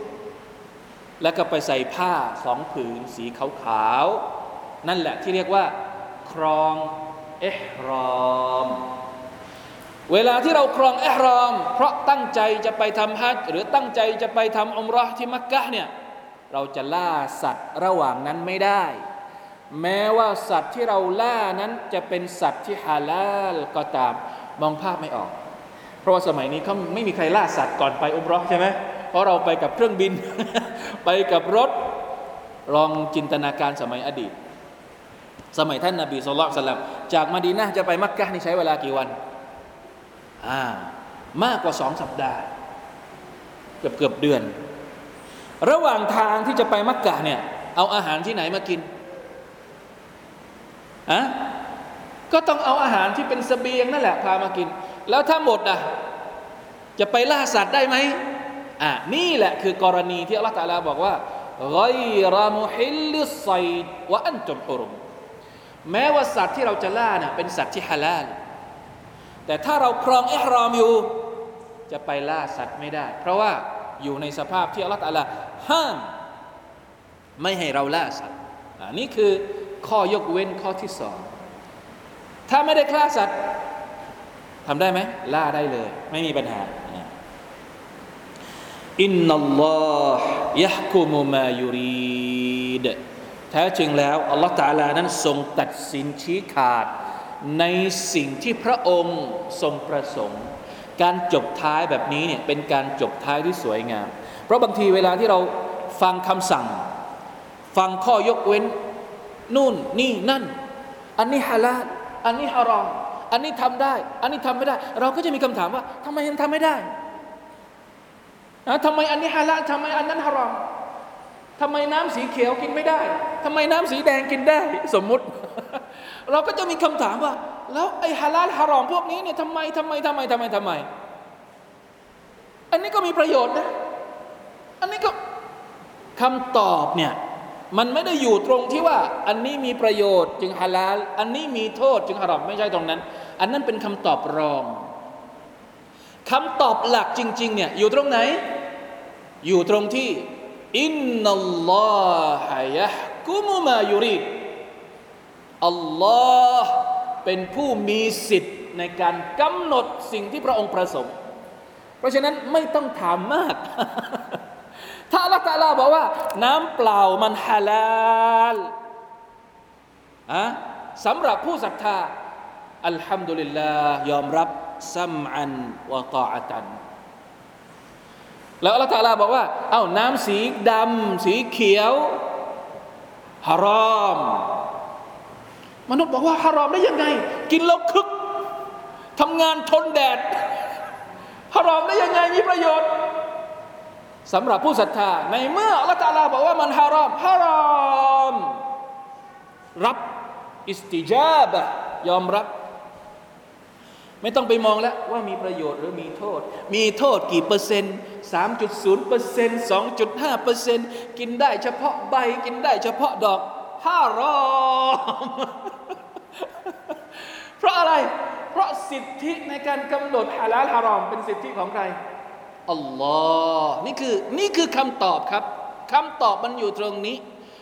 แล้วก็ไปใส่ผ้าสองผืนสีขาวๆนั่นแหละที่เรียกว่าครองอิห์รอมเวลาที่เราครองอิห์รอมเพราะตั้งใจจะไปทำฮัจญ์หรือตั้งใจจะไปทำอุมเราะห์ที่มักกะฮ์เนี่ยเราจะล่าสัตว์ระหว่างนั้นไม่ได้แม้ว่าสัตว์ที่เราล่านั้นจะเป็นสัตว์ที่ฮาลาลก็ตามมองภาพไม่ออกเพราะว่าสมัยนี้เขาไม่มีใครล่าสัตว์ก่อนไปอุมเราะห์ใช่ไหมเพราะเราไปกับเครื่องบิน ไปกับรถลองจินตนาการสมัยอดีตสมัยท่านนบีศ็อลลัลลอฮุอะลัยฮิวะซัลลัมจากมะดีนะห์จะไปมักกะฮ์นี่ใช้เวลากี่วันมากกว่า2สัปดาห์เกือบเดือนระหว่างทางที่จะไปมักกะฮ์เนี่ยเอาอาหารที่ไหนมากินก็ต้องเอาอาหารที่เป็นเสบียงนั่นแหละพามากินแล้วถ้าหมดจะไปล่าสัตว์ได้ไหมนี่แหละคือกรณีที่อัลเลาะห์ตะอาลาบอกว่ากัยรอมุฮิลลิศไซดวะอันตุมฮุรุมแม้ว่าสัตว์ที่เราจะล่าน่ะเป็นสัตว์ที่ฮาลาลแต่ถ้าเราครองอิห์รอมอยู่จะไปล่าสัตว์ไม่ได้เพราะว่าอยู่ในสภาพที่อัลเลาะห์ตะอาลาห้ามไม่ให้เราล่าสัตว์นี่คือข้อยกเว้นข้อที่2ถ้าไม่ได้ฆ่าสัตว์ ทำได้ไหมล่าได้เลยไม่มีปัญหาอินนัลลอฮ์ยะฮ์กุมุมายุรีดแท้จริงแล้วอัลลอฮ์ตะอาลานั้นทรงตัดสินชี้ขาดในสิ่งที่พระองค์ทรงประสงค์การจบท้ายแบบนี้เนี่ยเป็นการจบท้ายที่สวยงามเพราะบางทีเวลาที่เราฟังคำสั่งฟังข้อยกเว้นนู่นนี่นั่นอันนี้ฮาลาลอันนี้ฮารอมอันนี้ทำได้อันนี้ทำไม่ได้เราก็จะมีคำถามว่าทำไมมันทำไม่ได้ทำไมอันนี้ฮาลาลทำไมอันนั้นฮารอมทำไมน้ำสีเขียวกินไม่ได้ทำไมน้ำสีแดงกินได้สมมุติเราก็จะมีคำถามว่าแล้วไอ้ฮาลาลฮารอมพวกนี้เนี่ยทำไมอันนี้ก็มีประโยชน์นะอันนี้ก็คำตอบเนี่ยมันไม่ได้อยู่ตรงที่ว่าอันนี้มีประโยชน์จึงฮาลาลอันนี้มีโทษจึงฮารอมไม่ใช่ตรงนั้นอันนั้นเป็นคำตอบรองคำตอบหลักจริงๆเนี่ยอยู่ตรงไหนอยู่ตรงที่อินนัลลอฮะยะฮ์กุมุมายุรีดอัลลอฮ์เป็นผู้มีสิทธิ์ในการกำหนดสิ่งที่พระองค์ประสงค์เพราะฉะนั้นไม่ต้องถามมากถ้าอัลลอฮ์ตะอาลาบอกว่าน้ำเปล่ามันฮาลาลสำหรับผู้ศรัทธาอัลฮัมดุลิลลาห์ยอมรับซัมอันวะตออะตันแล้วอัลลอฮ์ตะอาลาบอกว่าเอ้าน้ำสีดำสีเขียวฮารอมมนุษย์บอกว่าฮารอมได้ยังไงกินแล้วคึกทำงานทนแดดฮารอมได้ยังไงมีประโยชน์สำหรับผู้ศรัทธาในเมื่ออัลลอฮ์ตะอาลาบอกว่ามันฮารอมฮารอมรับอิสติจาบะยอมรับไม่ต้องไปมองแล้วว่ามีประโยชน์หรือมีโทษมีโทษกี่เปอร์เซ็นต์ 3.0% 2.5% กินได้เฉพาะใบกินได้เฉพาะดอกฮารอมเพราะอะไรเพราะสิทธิในการกำหนดฮาลาลฮารอมเป็นสิทธิของใครอัลลอฮ์นี่คือคำตอบครับคำตอบมันอยู่ตรงนี้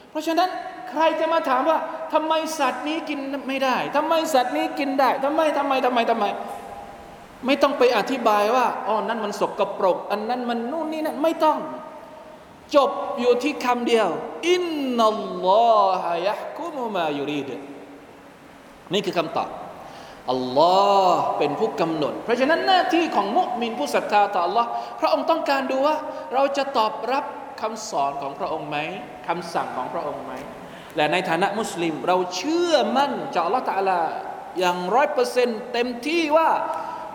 เพราะฉะนั้นใครจะมาถามว่าทำไมสัตว์นี้กินไม่ได้ทำไมสัตว์นี้กินได้ทำไมไม่ต้องไปอธิบายว่าอ๋อนั่นมันสกปรกอันนั้นมันนู่นนี่นั่นไม่ต้องจบอยู่ที่คำเดียวอินนัลลอฮะยะฮ์กุมุมายุรีดนี่คือคำตอบอัลลอฮ์เป็นผู้กำหนดเพราะฉะนั้นหน้าที่ของมุมินผู้ศรัทธาต่ออัลลอฮ์พระองค์ต้องการดูว่าเราจะตอบรับคำสอนของพระองค์ไหมคำสั่งของพระองค์ไหมและในฐานะมุสลิมเราเชื่อมั่นต่ออัลลอฮ์ตะอาลาอย่าง 100% เต็มที่ว่า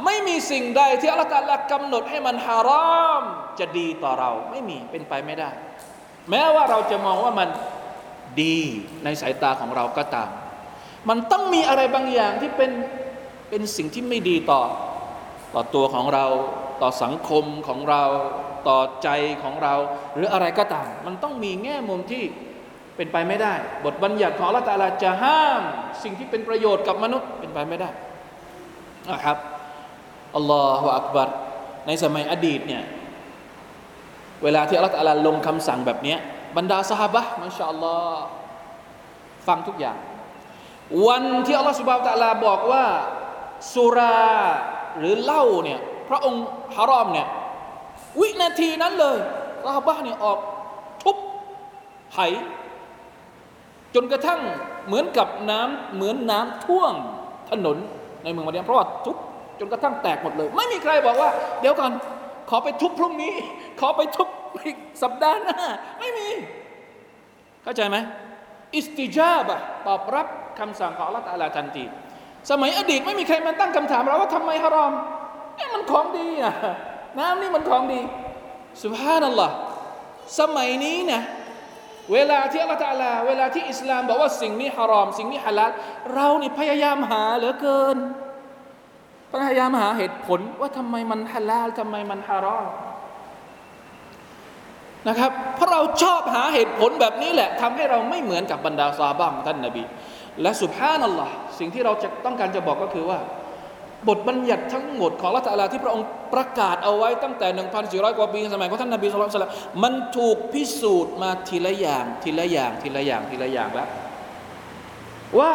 ไม่มีสิ่งใดที่อัลลอฮ์ตะอาลากำหนดให้มันฮารอมจะดีต่อเราไม่มีเป็นไปไม่ได้แม้ว่าเราจะมองว่ามันดีในสายตาของเราก็ตามมันต้องมีอะไรบางอย่างที่เป็นสิ่งที่ไม่ดีต่อตัวของเราต่อสังคมของเราต่อใจของเราหรืออะไรก็ตามมันต้องมีแง่มุมที่เป็นไปไม่ได้บทบัญญัติของอัลเลาะห์ตะอาลาจะห้ามสิ่งที่เป็นประโยชน์กับมนุษย์เป็นไปไม่ได้นะครับอัลลอฮุอักบัรในสมัยอดีตเนี่ยเวลาที่อัลเลาะห์ตะอาลาลงคำสั่งแบบนี้บรรดาซอฮาบะห์มาชาอัลลอฮ์ฟังทุกอย่างวันที่อัลเลาะห์ซุบฮานะฮูวะตะอาลาบอกว่าสุราหรือเหล้าเนี่ยพระองค์ฮารอมเนี่ยวินาทีนั้นเลยซอฮาบะห์เนี่ยออกทุบไหจนกระทั่งเหมือนน้ำท่วมถนนในเมืองมะดีนะห์เพราะว่าทุบจนกระทั่งแตกหมดเลยไม่มีใครบอกว่าเดี๋ยวก่อนขอไปทุบพรุ่งนี้ขอไปทุบอีกสัปดาห์หน้าไม่มีเข้าใจไหมอิสติจาบะตอบรับคำสั่งของอัลเลาะห์ตะอาลาทันทีสมัยอดีตไม่มีใครมาตั้งคำถามเราว่าทำไมฮารอมมันของดีนะน้ำนี่มันของดีซุบฮานัลลอฮ์สมัยนี้นะเวลาที่อัลเลาะห์ตะอาลาเวลาที่อิสลามบอกว่าสิ่งนี้ฮารอมสิ่งนี้ฮาลาลเรานี่พยายามหาเหลือเกินพยายามหาเหตุผลว่าทำไมมันฮาลาลทำไมมันฮารอมนะครับเพราะเราชอบหาเหตุผลแบบนี้แหละทำให้เราไม่เหมือนกับบรรดาซอฮาบะห์ท่านนบีและซุบฮานัลลอฮ์สิ่งที่เราจะต้องการจะบอกก็คือว่าบทบัญญัติทั้งหมดของอัลเลาะห์ตะอาลาที่พระองค์ประกาศเอาไว้ตั้งแต่ 1,400 กว่าปีสมัยของท่านนบีศ็อลลัลลอฮุอะลัยฮิวะซัลลัมมันถูกพิสูจน์มาทีละอย่างแล้วว่า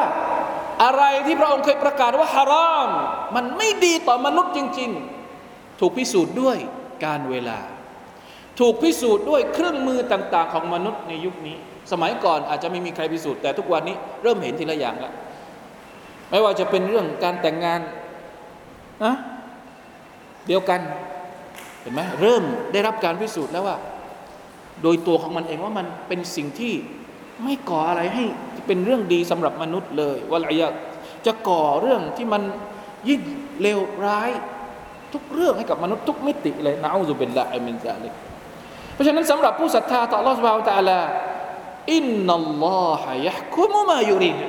อะไรที่พระองค์เคยประกาศว่าฮารามมันไม่ดีต่อมนุษย์จริงๆถูกพิสูจน์ด้วยการเวลาถูกพิสูจน์ด้วยเครื่องมือต่างๆของมนุษย์ในยุคนี้สมัยก่อนอาจจะไม่มีใครพิสูจน์แต่ทุกวันนี้เริ่มเห็นทีละอย่างแล้วไม่ว่าจะเป็นเรื่องการแต่งงานนะเดียวกันเห็นไหมเริ่มได้รับการพิสูจน์แล้วว่าโดยตัวของมันเองว่ามันเป็นสิ่งที่ไม่ก่ออะไรให้เป็นเรื่องดีสำหรับมนุษย์เลยว่าอะไรจะก่อเรื่องที่มันยิ่งเลวร้ายทุกเรื่องให้กับมนุษย์ทุกมิติเลยนะอูซุบิลลาฮิมินซาลิกเพราะฉะนั้นสำหรับผู้ศรัทธาต่ออัลเลาะห์ซุบฮานะฮูวะตะอาลาอินนัลลอฮะยัฮกุมุมายุริด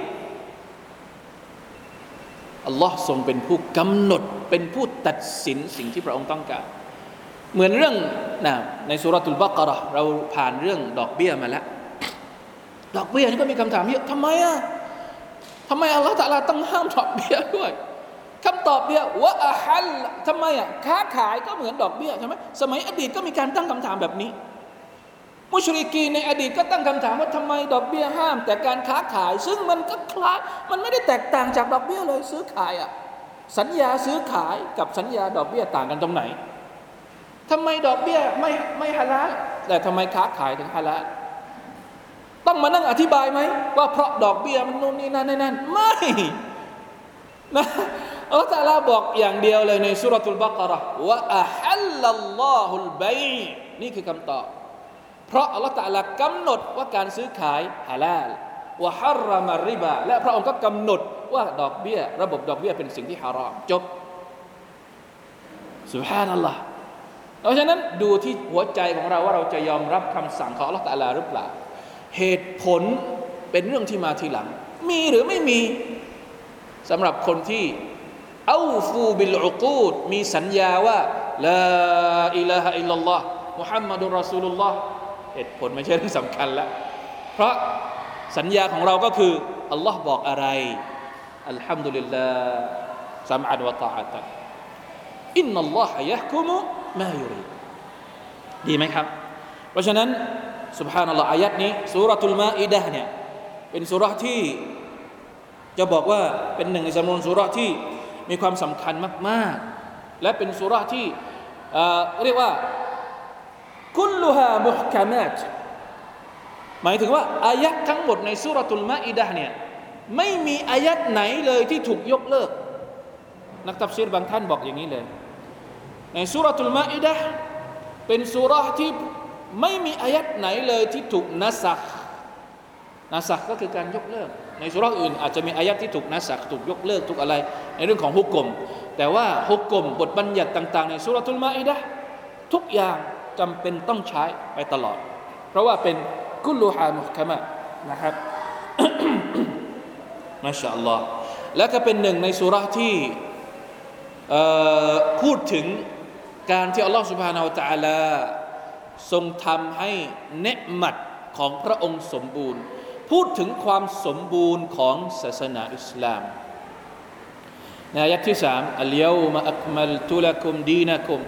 อัลเลาะห์ทรงเป็นผู้กำหนดเป็นผู้ตัดสินสิ่งที่พระองค์ต้องการเหมือนเรื่องในซูเราะห์อัลบะเกาะเราะห์เราผ่านเรื่องดอกเบี้ยมาแล้วดอกเบี้ยนี่ก็มีคำถามเยอะทำไมอัลเลาะห์ตะอาลาต้องห้ามดอกเบี้ยด้วยคำตอบเดียวว่าอะฮัลทำไมค้าขายก็เหมือนดอกเบี้ยใช่ไหมสมัยอดีตก็มีการตั้งคำถามแบบนี้มุชริกีในอดีตก็ตั้งคำถามว่าทำไมดอกเบี้ยห้ามแต่การค้าขายซึ่งมันก็คล้ายมันไม่ได้แตกต่างจากดอกเบี้ยเลยซื้อขายสัญญาซื้อขายกับสัญญาดอกเบี้ยต่างกันตรงไหนทำไมดอกเบี้ยไม่ฮาลาลแต่ทำไมค้าขายถึงฮาลาลต้องมานั่งอธิบายไหมว่าเพราะดอกเบี้ยมันนู่นนี่นั่นไม่นะอัลเลาะห์ตะอาลาบอกอย่างเดียวเลยในซูเราะห์อัลบะเกาะเราะห์วะอะฮัลลัลลอฮุลบัยนี่คือคำตอบเพราะอัลเลาะห์ตะอาลากำหนดว่าการซื้อขายฮาลาลวะฮัรรามะริบาและพระองค์ก็กำหนดว่าดอกเบี้ยระบบดอกเบี้ยเป็นสิ่งที่ฮารอมจบซุบฮานัลลอฮ์เพราะฉะนั้นดูที่หัวใจของเราว่าเราจะยอมรับคำสั่งของอัลเลาะห์ตะอาลาหรือเปล่าเหตุผลเป็นเรื่องที่มาทีหลังมีหรือไม่มีสำหรับคนที่เอาฟูบิลอุกูดมีสัญญาว่าลาอิลาฮะอิลลัลลอฮ์มุฮัมมัดุรรอซูลุลลอฮ์เหตุผลไม่ใช่เรื่องสำคัญละเพราะสัญญาของเราก็คืออัลลอฮ์บอกอะไรอัลฮัมดุลิลลาฮ์ซะมอันวะตออะตะอินนัลลอฮะยะฮกุมุมายุรีดดีไหมครับเพราะฉะนั้นซุบฮานัลลอฮ์อายัดนี้ซูเราะตุลมาอิดะฮ์เนี่ยเป็นซูเราะห์ที่จะบอกว่าเป็นหนึ่งในจำนวนซูเราะห์ที่มีความสำคัญมากๆและเป็นซูเราะห์ที่เรียกว่าคุลลูฮามุฮกัมาตหมายถึงว่าอายะห์ทั้งหมดในซูเราะตุลมาอิดะฮ์เนี่ยไม่มีอายะห์ไหนเลยที่ถูกยกเลิกนักตัฟซีรบางท่านบอกอย่างนี้เลยในซูเราะตุลมาอิดะฮ์เป็นซูเราะห์ที่ไม่มีอายะห์ไหนเลยที่ถูกนะซักก็คือการยกเลิกในซูเราะห์อื่นอาจจะมีอายะห์ที่ถูกนะซักถูกยกเลิกถูกอะไรในเรื่องของฮุกกมแต่ว่าฮุกกมบทบัญญัติต่างๆในซูเราะตุลมาอิดะฮ์ทุกอย่างจำเป็นต้องใช้ไปตลอดเพราะว่าเป็นกุลลูฮามุฮกะมะนะครับมาชาอัลลอฮ์และก็เป็นหนึ่งในซูเราะห์ที่พูดถึงการที่อัลลอฮ์ซุบฮานะฮูวะตะอาลาทรงทำให้เนมัตของพระองค์สมบูรณ์พูดถึงความสมบูรณ์ของศาสนาอิสลามในอายะที่3อัลยะอูมะอักมัลตุละกุมดีนะกุม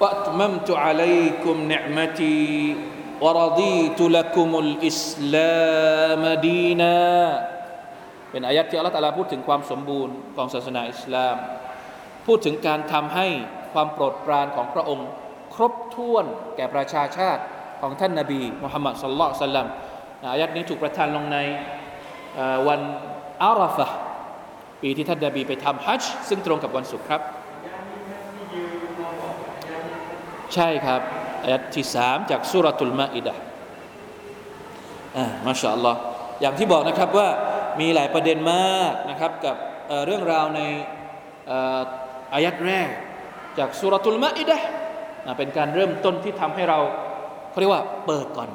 วะอัตมัมตุอะลัยกุมนิอมะตีวะรอดีตุละกุมุลอิสลามดีนะเป็นอายะที่อัลเลาะห์ตะอาลาพูดถึงความสมบูรณ์ของศาสนาอิสลามพูดถึงการทำให้ความโปรดปรานของพระองค์ครบถ้วนแก่ประชาชาติของท่านนบีมุฮัมมัดศ็อลลัลลอฮุอะลัยฮิวะซัลลัมอายะห์นี้ถูกประทานลงในวันอาราฟะห์ปีที่ท่านนบีไปทำฮัจญ์ซึ่งตรงกับวันศุกร์ครับใช่ครับอายะที่3จากซูเราะตุลมาอิดะฮ์มาชาอัลลอฮ์อย่างที่บอกนะครับว่ามีหลายประเด็นมากนะครับกับเรื่องราวในอายะห์แรกจากซูเราะตุลมาอิดะฮ์เป็นการเริ่มต้นที่ทำให้เราเขาเรียกว่าเปิดก่อน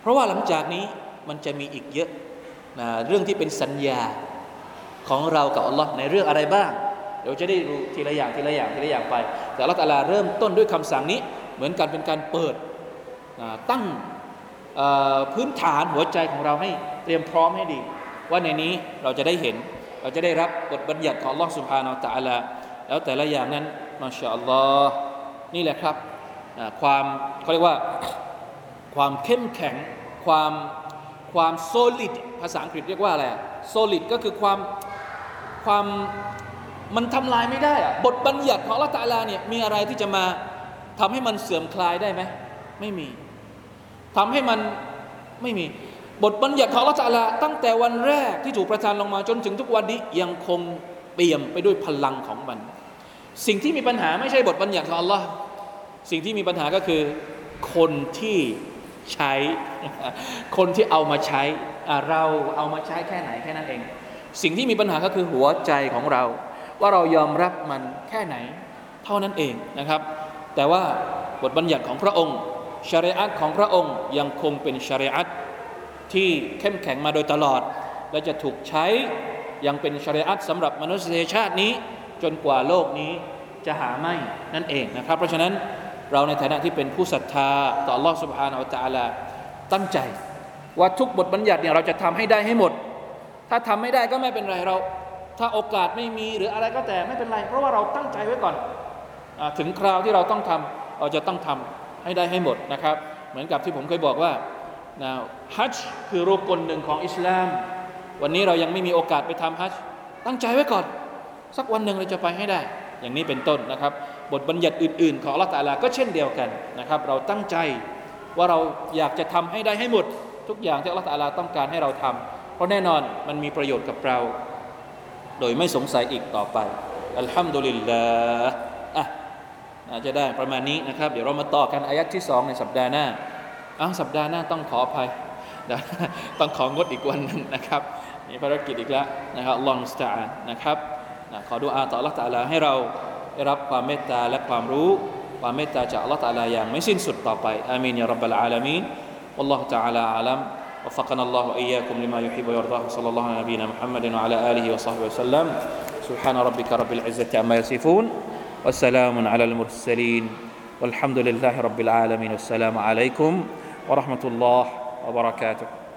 เพราะว่าหลังจากนี้มันจะมีอีกเยอะนะเรื่องที่เป็นสัญญาของเรากับอัลลอฮ์ในเรื่องอะไรบ้างเดี๋ยวจะได้รู้ทีละอย่างไปแต่อัลลอฮ์ตะอาลาเริ่มต้นด้วยคำสั่งนี้เหมือนกันเป็นการเปิดตั้งพื้นฐานหัวใจของเราให้เตรียมพร้อมให้ดีว่าในนี้เราจะได้เห็นเราจะได้รับบทบัญญัติของอัลลอฮ์ซุบฮานะฮูวะตะอาลาแล้วแต่ละอย่างนั้นมาชาอัลลอฮ์นี่แหละครับความเขาเรียกว่าความเข้มแข็งความ ความโซลิดภาษาอังกฤษเรียกว่าอะไรโซลิดก็คือความมันทำลายไม่ได้บทบัญญัติของอัลเลาะห์ตะอาลาเนี่ยมีอะไรที่จะมาทำให้มันเสื่อมคลายได้ไหมไม่มีทำให้มันไม่มีบทบัญญัติของอัลเลาะห์ตะอาลาตั้งแต่วันแรกที่ถูกประทานลงมาจนถึงทุกวันนี้ยังคงเปี่ยมไปด้วยพลังของมันสิ่งที่มีปัญหาไม่ใช่บทบัญญัติของอัลเลาะห์สิ่งที่มีปัญหาก็คือคนที่ใช้คนที่เอามาใช้เราเอามาใช้แค่ไหนแค่นั้นเองสิ่งที่มีปัญหาก็คือหัวใจของเราว่าเรายอมรับมันแค่ไหนเท่านั้นเองนะครับแต่ว่าบทบัญญัติของพระองค์ชะรีอะห์ของพระองค์ยังคงเป็นชะรีอะห์ที่เข้มแข็งมาโดยตลอดและจะถูกใช้ยังเป็นชะรีอะห์สำหรับมนุษยชาตินี้จนกว่าโลกนี้จะหาไม่นั่นเองนะครับเพราะฉะนั้นเราในฐานะที่เป็นผู้ศรัทธาต่ออัลเลาะห์ซุบฮานะฮูวะตะอาลาตั้งใจว่าทุกบทบัญญัติเนี่ยเราจะทำให้ได้ให้หมดถ้าทำไม่ได้ก็ไม่เป็นไรเราถ้าโอกาสไม่มีหรืออะไรก็แต่ไม่เป็นไรเพราะว่าเราตั้งใจไว้ก่อนถึงคราวที่เราต้องทำเราจะต้องทำให้ได้ให้หมดนะครับเหมือนกับที่ผมเคยบอกว่าฮัจญ์คือรุกนหนึ่งของอิสลามวันนี้เรายังไม่มีโอกาสไปทำฮัจญ์ตั้งใจไว้ก่อนสักวันหนึ่งเราจะไปให้ได้อย่างนี้เป็นต้นนะครับบทบัญญัติอื่นๆของอัลเลาะห์ตะอาลาก็เช่นเดียวกันนะครับเราตั้งใจว่าเราอยากจะทำให้ได้ให้หมดทุกอย่างที่อัลเลาะห์ตะอาลาต้องการให้เราทำเพราะแน่นอนมันมีประโยชน์กับเราโดยไม่สงสัยอีกต่อไปอัลฮัมดุลิลลาห์จะได้ประมาณนี้นะครับเดี๋ยวเรามาต่อกันอายะที่2ในสัปดาห์หน้าสัปดาห์หน้าต้องขออภัยต้องของดอีกวันนึงนะครับมีภารกิจอีกแล้วนะครับอัลเลาะห์มุสตะอาดนะครับขอดุอาอ์ต่ออัลเลาะห์ตะอาลาให้เราได้รับความเมตตาและความรู้ความเมตตาจากอัลเลาะห์ตะอาลาอย่างไม่สิ้นสุดต่อไปอามีนยาร็อบบัลอาละมีนวัลลอฮุตะอาลาอาลัมوفقنا الله وإياكم لما يحب ويرضاه صلى الله على نبينا محمد وعلى آله وصحبه وسلم سبحان ربك رب العزة عما يصفون والسلام على المرسلين والحمد لله رب العالمين والسلام عليكم ورحمة الله وبركاته